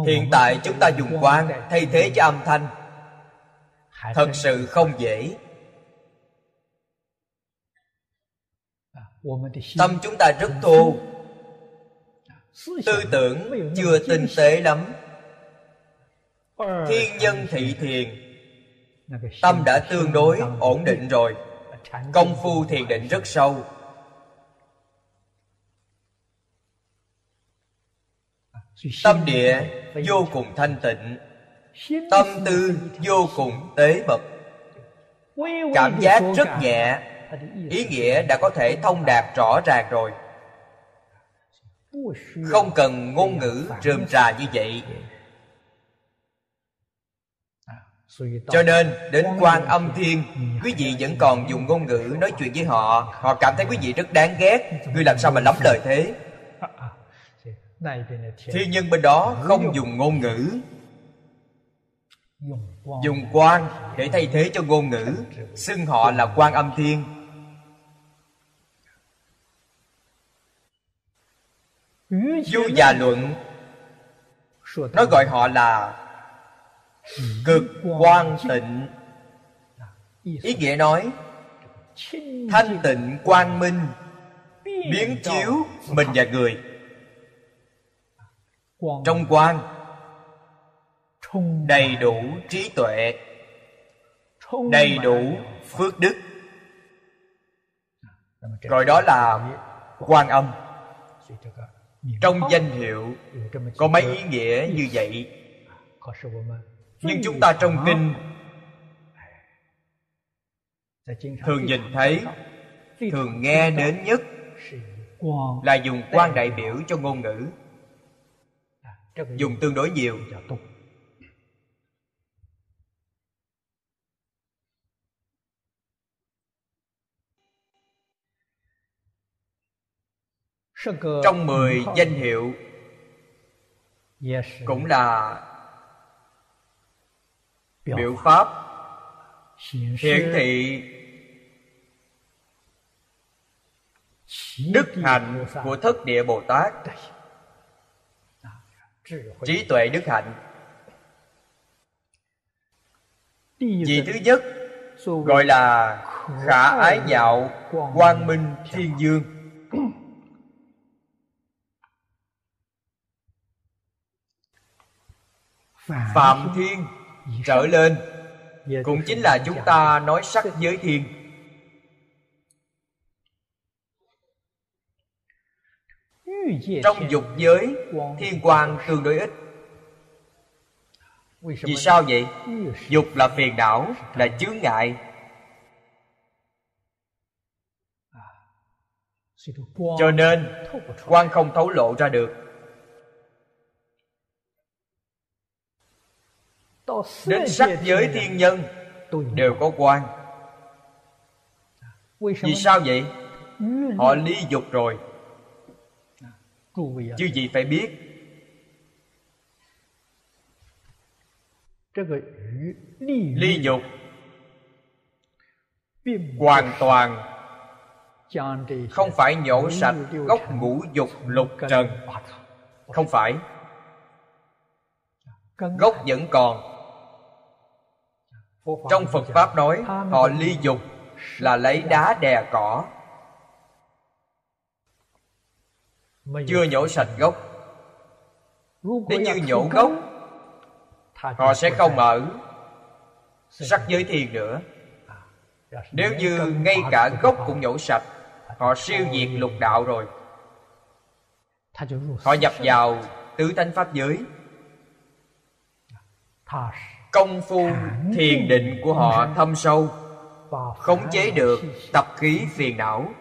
Hiện tại chúng ta dùng quang thay thế cho âm thanh, thật sự không dễ. Tâm chúng ta rất thô, tư tưởng chưa tinh tế lắm. Thiên nhân thị thiền, tâm đã tương đối ổn định rồi. Công phu thiền định rất sâu. Tâm địa vô cùng thanh tịnh, tâm tư vô cùng tế bậc, cảm giác rất nhẹ, ý nghĩa đã có thể thông đạt rõ ràng rồi. Không cần ngôn ngữ rườm rà như vậy. Cho nên đến Quan Âm Thiên, quý vị vẫn còn dùng ngôn ngữ nói chuyện với họ, họ cảm thấy quý vị rất đáng ghét. Ngươi làm sao mà lắm lời thế? Thiên nhân bên đó không dùng ngôn ngữ, dùng quang để thay thế cho ngôn ngữ, xưng họ là Quan Âm Thiên. Du Già Luận nó gọi họ là Cực Quang Tịnh, ý nghĩa nói thanh tịnh quang minh biến chiếu mình và người. Trong quang đầy đủ trí tuệ, đầy đủ phước đức, rồi đó là Quan Âm. Trong danh hiệu có mấy ý nghĩa như vậy, nhưng chúng ta trong kinh thường nhìn thấy, thường nghe đến nhất là dùng quang đại biểu cho ngôn ngữ, dùng tương đối nhiều. Trong mười danh hiệu cũng là biểu pháp hiển thị đức hạnh của Thất Địa Bồ Tát, trí tuệ đức hạnh. Vị thứ nhất gọi là khả ái nhạo quang minh thiên dương. Phạm thiên trở lên cũng chính là chúng ta nói sắc giới thiên. Trong dục giới thiên quang tương đối ít. Vì sao vậy? Dục là phiền não, là chướng ngại, cho nên quang không thấu lộ ra được. Đến sắc giới thiên nhân đều có quang. Vì sao vậy? Họ ly dục rồi. Chứ gì phải biết, ly dục hoàn toàn không phải nhổ sạch gốc ngũ dục lục trần. Không phải, gốc vẫn còn. Trong Phật Pháp nói họ ly dục là lấy đá đè cỏ, chưa nhổ sạch gốc. Nếu như nhổ gốc, họ sẽ không ở sắc giới thiền nữa. Nếu như ngay cả gốc cũng nhổ sạch, họ siêu diệt lục đạo rồi. Họ nhập vào tứ thánh pháp giới. Công phu thiền định của họ thâm sâu, khống chế được tập khí phiền não.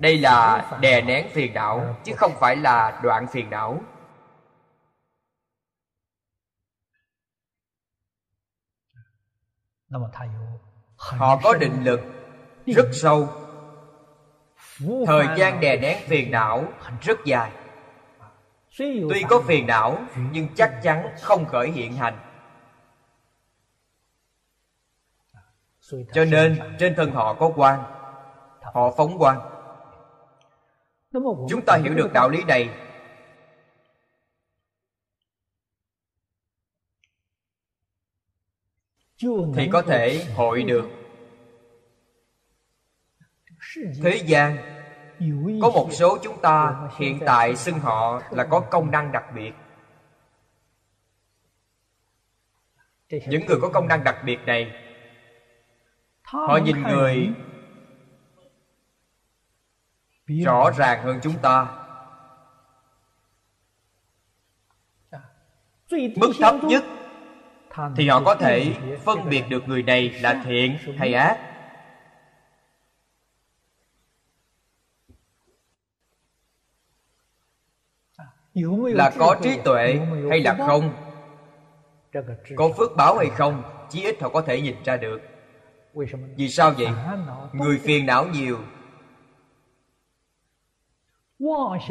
Đây là đè nén phiền não, chứ không phải là đoạn phiền não. Họ có định lực rất sâu. Thời gian đè nén phiền não rất dài. Tuy có phiền não, nhưng chắc chắn không khởi hiện hành. Cho nên trên thân họ có quang, họ phóng quang. Chúng ta hiểu được đạo lý này, thì có thể hội được. Thế gian có một số chúng ta hiện tại xưng họ là có công năng đặc biệt. Những người có công năng đặc biệt này, họ nhìn người rõ ràng hơn chúng ta. Mức thấp nhất thì họ có thể phân biệt được người này là thiện hay ác. Là có trí tuệ hay là không, có phước báo hay không, chí ít họ có thể nhìn ra được. Vì sao vậy? Người phiền não nhiều,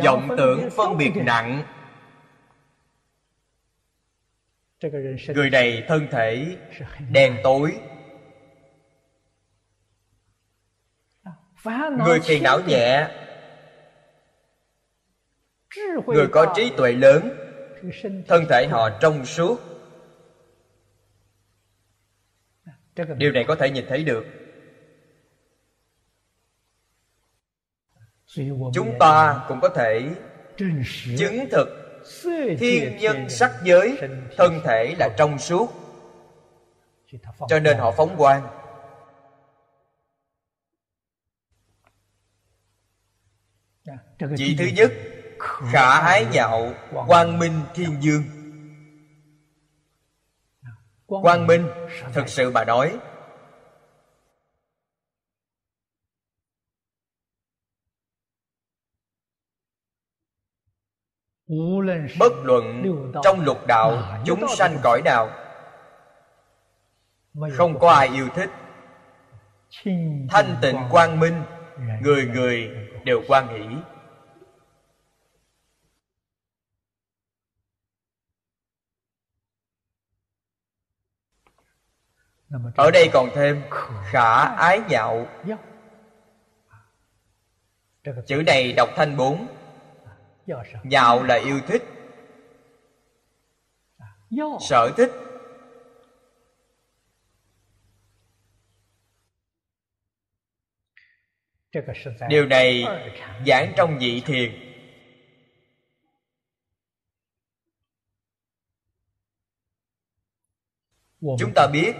vọng tưởng phân biệt nặng. Người này thân thể đen tối. Người phiền não nhẹ, người có trí tuệ lớn, thân thể họ trong suốt. Điều này có thể nhìn thấy được. Chúng ta cũng có thể chứng thực thiên nhân sắc giới thân thể là trong suốt, cho nên họ phóng quang. Vị thứ nhất khả ái nhạo quang minh thiên dương. Quang minh thực sự mà nói bất luận trong lục đạo chúng sanh cõi nào, không có ai yêu thích. Thanh tịnh quang minh, người người đều hoan hỷ. Ở đây còn thêm khả ái nhạo. Chữ này đọc thanh bốn. Nhạo là yêu thích, sở thích. Điều này giảng trong nhị thiền. Chúng ta biết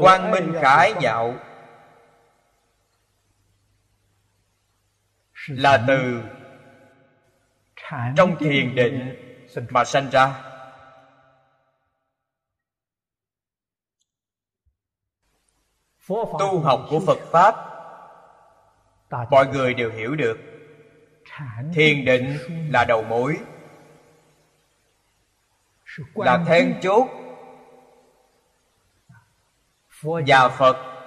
quang minh khả ái nhạo là từ trong thiền định mà sanh ra. Tu học của Phật Pháp mọi người đều hiểu được. Thiền định là đầu mối, là then chốt. Nhà Phật,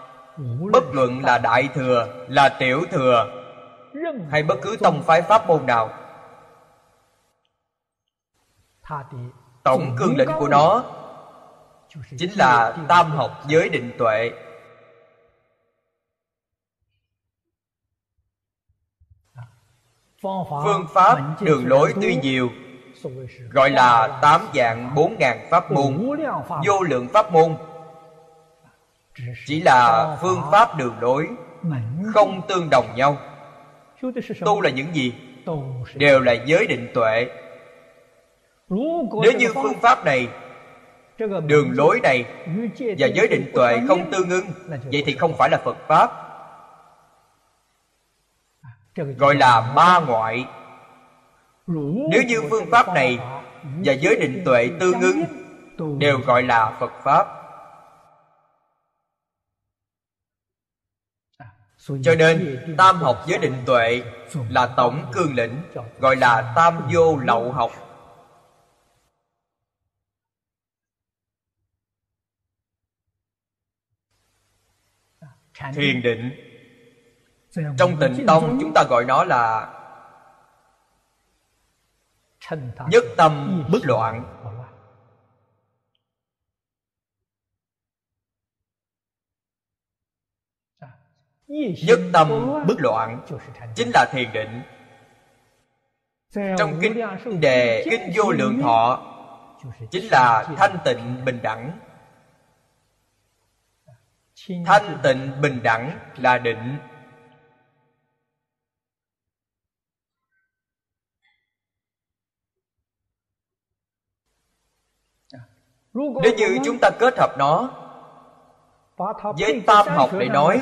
bất luận là Đại Thừa, là Tiểu Thừa hay bất cứ tông phái pháp môn nào, tổng cương lĩnh của nó chính là tam học giới định tuệ. Phương pháp đường lối tuy nhiều, gọi là tám dạng bốn ngàn pháp môn, vô lượng pháp môn, chỉ là phương pháp đường lối không tương đồng nhau. Tu là những gì? Đều là giới định tuệ. Nếu như phương pháp này, đường lối này và giới định tuệ không tương ưng, vậy thì không phải là Phật Pháp, gọi là ma ngoại. Nếu như phương pháp này và giới định tuệ tương ưng, đều gọi là Phật Pháp. Cho nên tam học giới định tuệ là tổng cương lĩnh, gọi là tam vô lậu học. Thiền định, trong Tịnh Tông chúng ta gọi nó là nhất tâm bất loạn. Nhất tâm bất loạn chính là thiền định. Trong kinh đề Kinh Vô Lượng Thọ chính là thanh tịnh bình đẳng. Thanh tịnh bình đẳng là định. Nếu như chúng ta kết hợp nó với tam học để nói,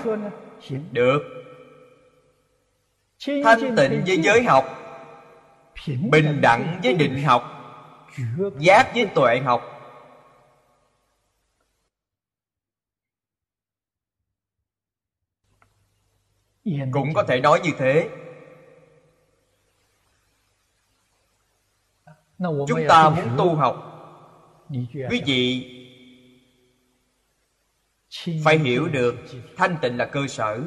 được. Thanh tịnh với giới học, bình đẳng với định học, giác với tuệ học. Cũng có thể nói như thế. Chúng ta muốn tu học, quý vị phải hiểu được thanh tịnh là cơ sở.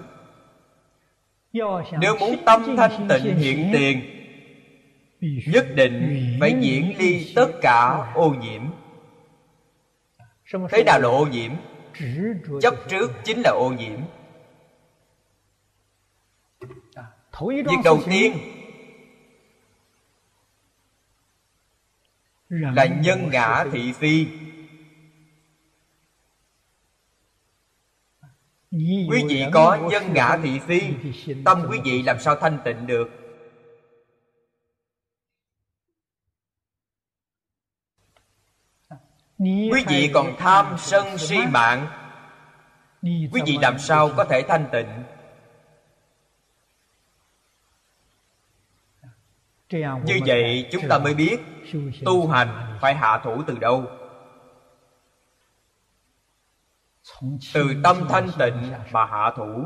Nếu muốn tâm thanh tịnh hiện tiền, nhất định phải diễn ly tất cả ô nhiễm. Thế nào là ô nhiễm? Chấp trước chính là ô nhiễm. Việc đầu tiên là nhân ngã thị phi. Quý vị có nhân ngã thị phi, tâm quý vị làm sao thanh tịnh được? Quý vị còn tham sân si mạng, quý vị làm sao có thể thanh tịnh? Như vậy chúng ta mới biết tu hành phải hạ thủ từ đâu? Từ tâm thanh tịnh mà hạ thủ.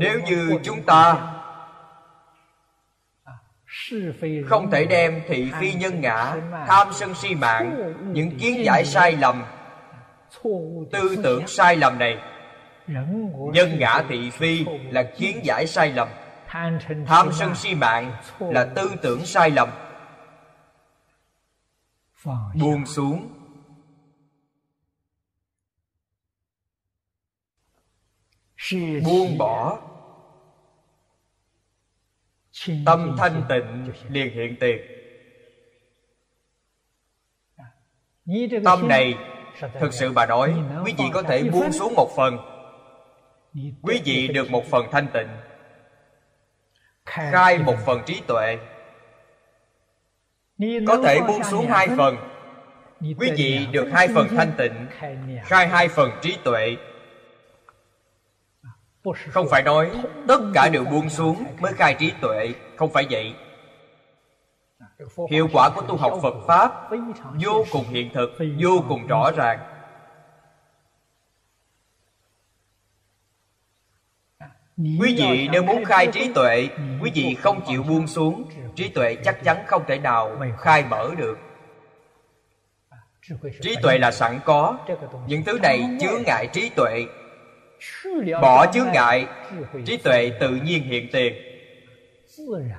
Nếu như chúng ta không thể đem thị phi nhân ngã, tham sân si mạng, những kiến giải sai lầm, tư tưởng sai lầm này, nhân ngã thị phi là kiến giải sai lầm, Tham sân si mạng là tư tưởng sai lầm. Buông xuống. Buông bỏ. Tâm thanh tịnh liền hiện tiền. Tâm này, thực sự bà nói, quý vị có thể buông xuống một phần, quý vị được một phần thanh tịnh, khai một phần trí tuệ. Có thể buông xuống hai phần, quý vị được hai phần thanh tịnh, khai hai phần trí tuệ. Không phải nói tất cả đều buông xuống mới khai trí tuệ, không phải vậy. Hiệu quả của tu học Phật Pháp vô cùng hiện thực, vô cùng rõ ràng. Quý vị nếu muốn khai trí tuệ, quý vị không chịu buông xuống, trí tuệ chắc chắn không thể nào khai mở được. Trí tuệ là sẵn có, những thứ này chướng ngại trí tuệ. Bỏ chướng ngại, trí tuệ tự nhiên hiện tiền,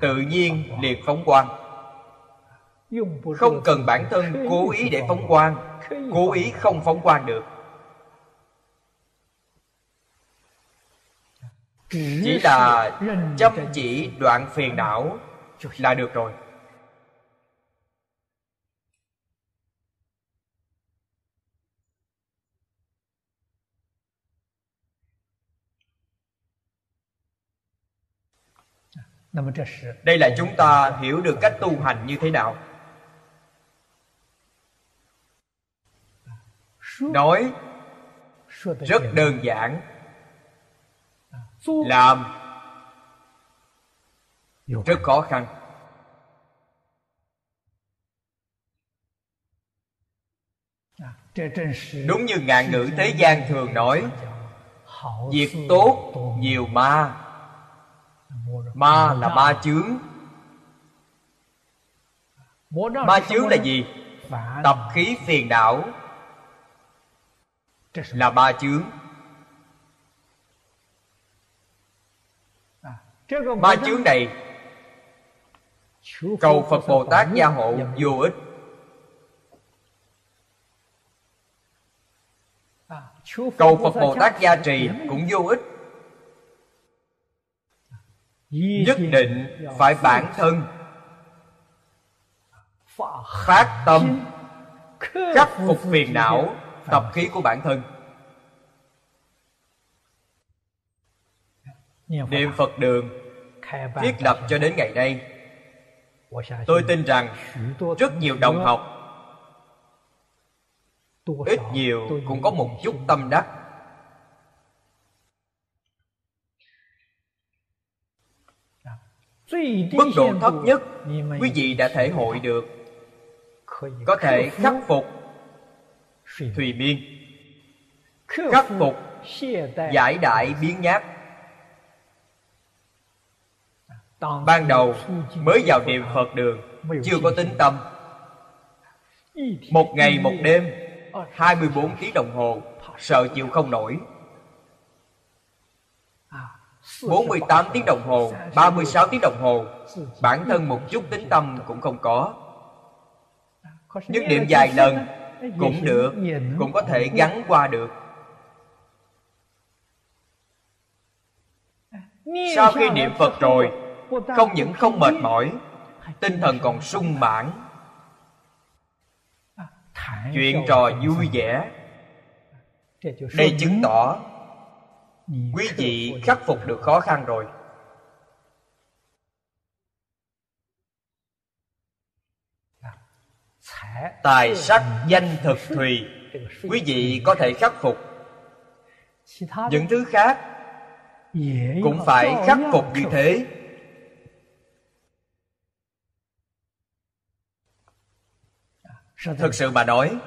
tự nhiên liền phóng quang. Không cần bản thân cố ý để phóng quang, cố ý không phóng quang được. Chỉ là chăm chỉ đoạn phiền não là được rồi. Đây là chúng ta hiểu được cách tu hành như thế nào. Nói rất đơn giản, làm rất khó khăn. Đúng như ngạn ngữ thế gian thường nói, việc tốt nhiều ma. Ma là ma chướng. Ma chướng là gì? Tập khí phiền não là ma chướng. Ma chướng này cầu Phật Bồ Tát gia hộ vô ích. Cầu Phật Bồ Tát gia trì cũng vô ích. Nhất định phải bản thân phát tâm khắc phục phiền não, tập khí của bản thân. Niệm Phật đường thiết lập cho đến ngày nay, tôi tin rằng rất nhiều đồng học ít nhiều cũng có một chút tâm đắc. Mức độ thấp nhất quý vị đã thể hội được, có thể khắc phục thùy biên, khắc phục giải đại biến nháp. Ban đầu mới vào niệm Phật đường, chưa có tính tâm, một ngày một đêm hai mươi bốn tiếng đồng hồ, sợ chịu không nổi. Bốn mươi tám tiếng đồng hồ, ba mươi sáu tiếng đồng hồ, bản thân một chút tính tâm cũng không có. Nhưng niệm vài lần cũng được, cũng có thể gắn qua được. Sau khi niệm Phật rồi, không những không mệt mỏi, tinh thần còn sung mãn, chuyện trò vui vẻ. Đây chứng tỏ quý vị khắc phục được khó khăn rồi. Tài sắc danh thực thùy, quý vị có thể khắc phục. Những thứ khác cũng phải khắc phục như thế. Thực sự mà nói,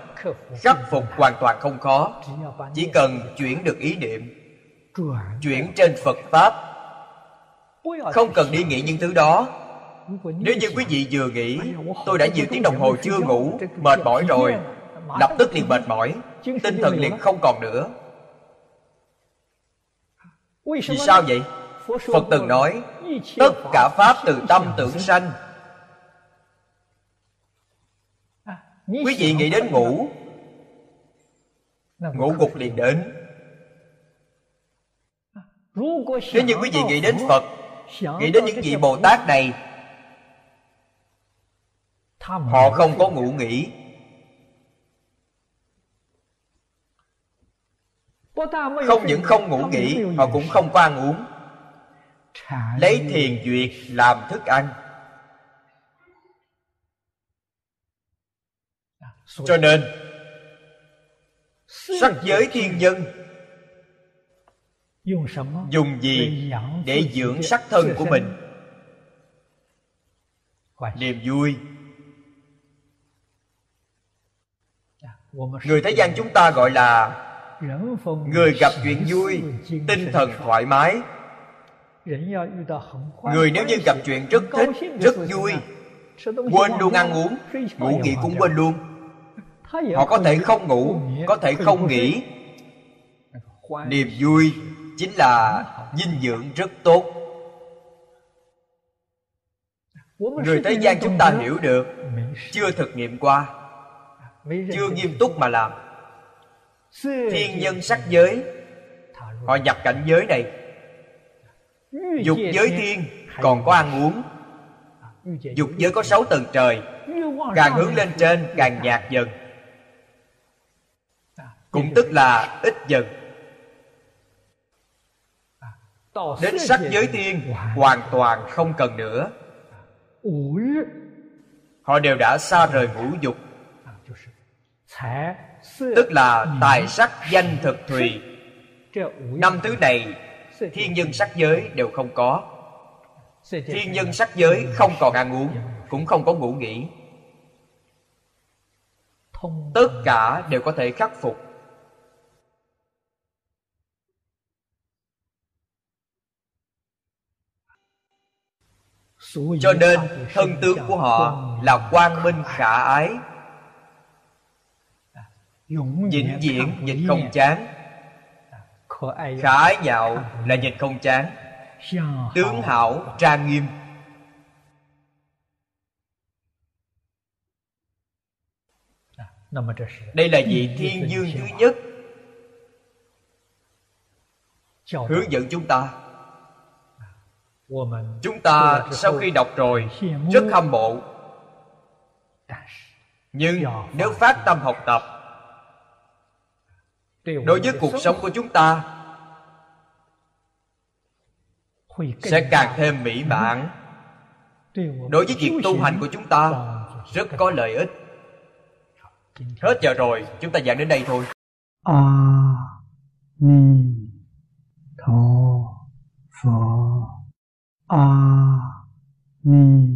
khắc phục hoàn toàn không khó. Chỉ cần chuyển được ý niệm, chuyển trên Phật Pháp, không cần đi nghĩ những thứ đó. Nếu như quý vị vừa nghĩ tôi đã nhiều tiếng đồng hồ chưa ngủ, mệt mỏi rồi, lập tức liền mệt mỏi, tinh thần liền không còn nữa. Vì sao vậy? Phật từng nói tất cả pháp từ tâm tưởng sanh. Quý vị nghĩ đến ngủ, ngủ gục liền đến. Nếu như quý vị nghĩ đến Phật, nghĩ đến những vị Bồ Tát này, họ không có ngủ nghỉ. Không những không ngủ nghỉ, họ cũng không có ăn uống, lấy thiền duyệt làm thức ăn. Cho nên sắc giới thiên nhân dùng gì để dưỡng sắc thân của mình? Niềm vui. Người thế gian chúng ta gọi là người gặp chuyện vui, tinh thần thoải mái. Người nếu như gặp chuyện rất thích, rất vui, quên luôn ăn uống, ngủ nghỉ cũng quên luôn. Họ có thể không ngủ, có thể không nghỉ. Niềm vui chính là dinh dưỡng rất tốt. Người thế gian chúng ta hiểu được, chưa thực nghiệm qua, chưa nghiêm túc mà làm. Thiên nhân sắc giới, họ nhập cảnh giới này. Dục giới thiên còn có ăn uống. Dục giới có sáu tầng trời, càng hướng lên trên càng nhạt dần, cũng tức là ít dần. Đến sắc giới thiên hoàn toàn không cần nữa. Họ đều đã xa rời ngũ dục, tức là tài sắc danh thực thùy. Năm thứ này thiên nhân sắc giới đều không có. Thiên nhân sắc giới không còn ăn uống, cũng không có ngủ nghỉ. Tất cả đều có thể khắc phục. Cho nên thân tướng của họ là quang minh khả ái, vĩnh viễn nhìn không chán. Khả ái nhạo là nhìn không chán, tướng hảo trang nghiêm. Đây là vị thiên dương thứ nhất hướng dẫn chúng ta. Chúng ta sau khi đọc rồi rất hâm mộ, nhưng nếu phát tâm học tập, đối với cuộc sống của chúng ta sẽ càng thêm mỹ mãn. Đối với việc tu hành của chúng ta rất có lợi ích. Hết giờ rồi, chúng ta giảng đến đây thôi. A Ni Tho Phật. A Ni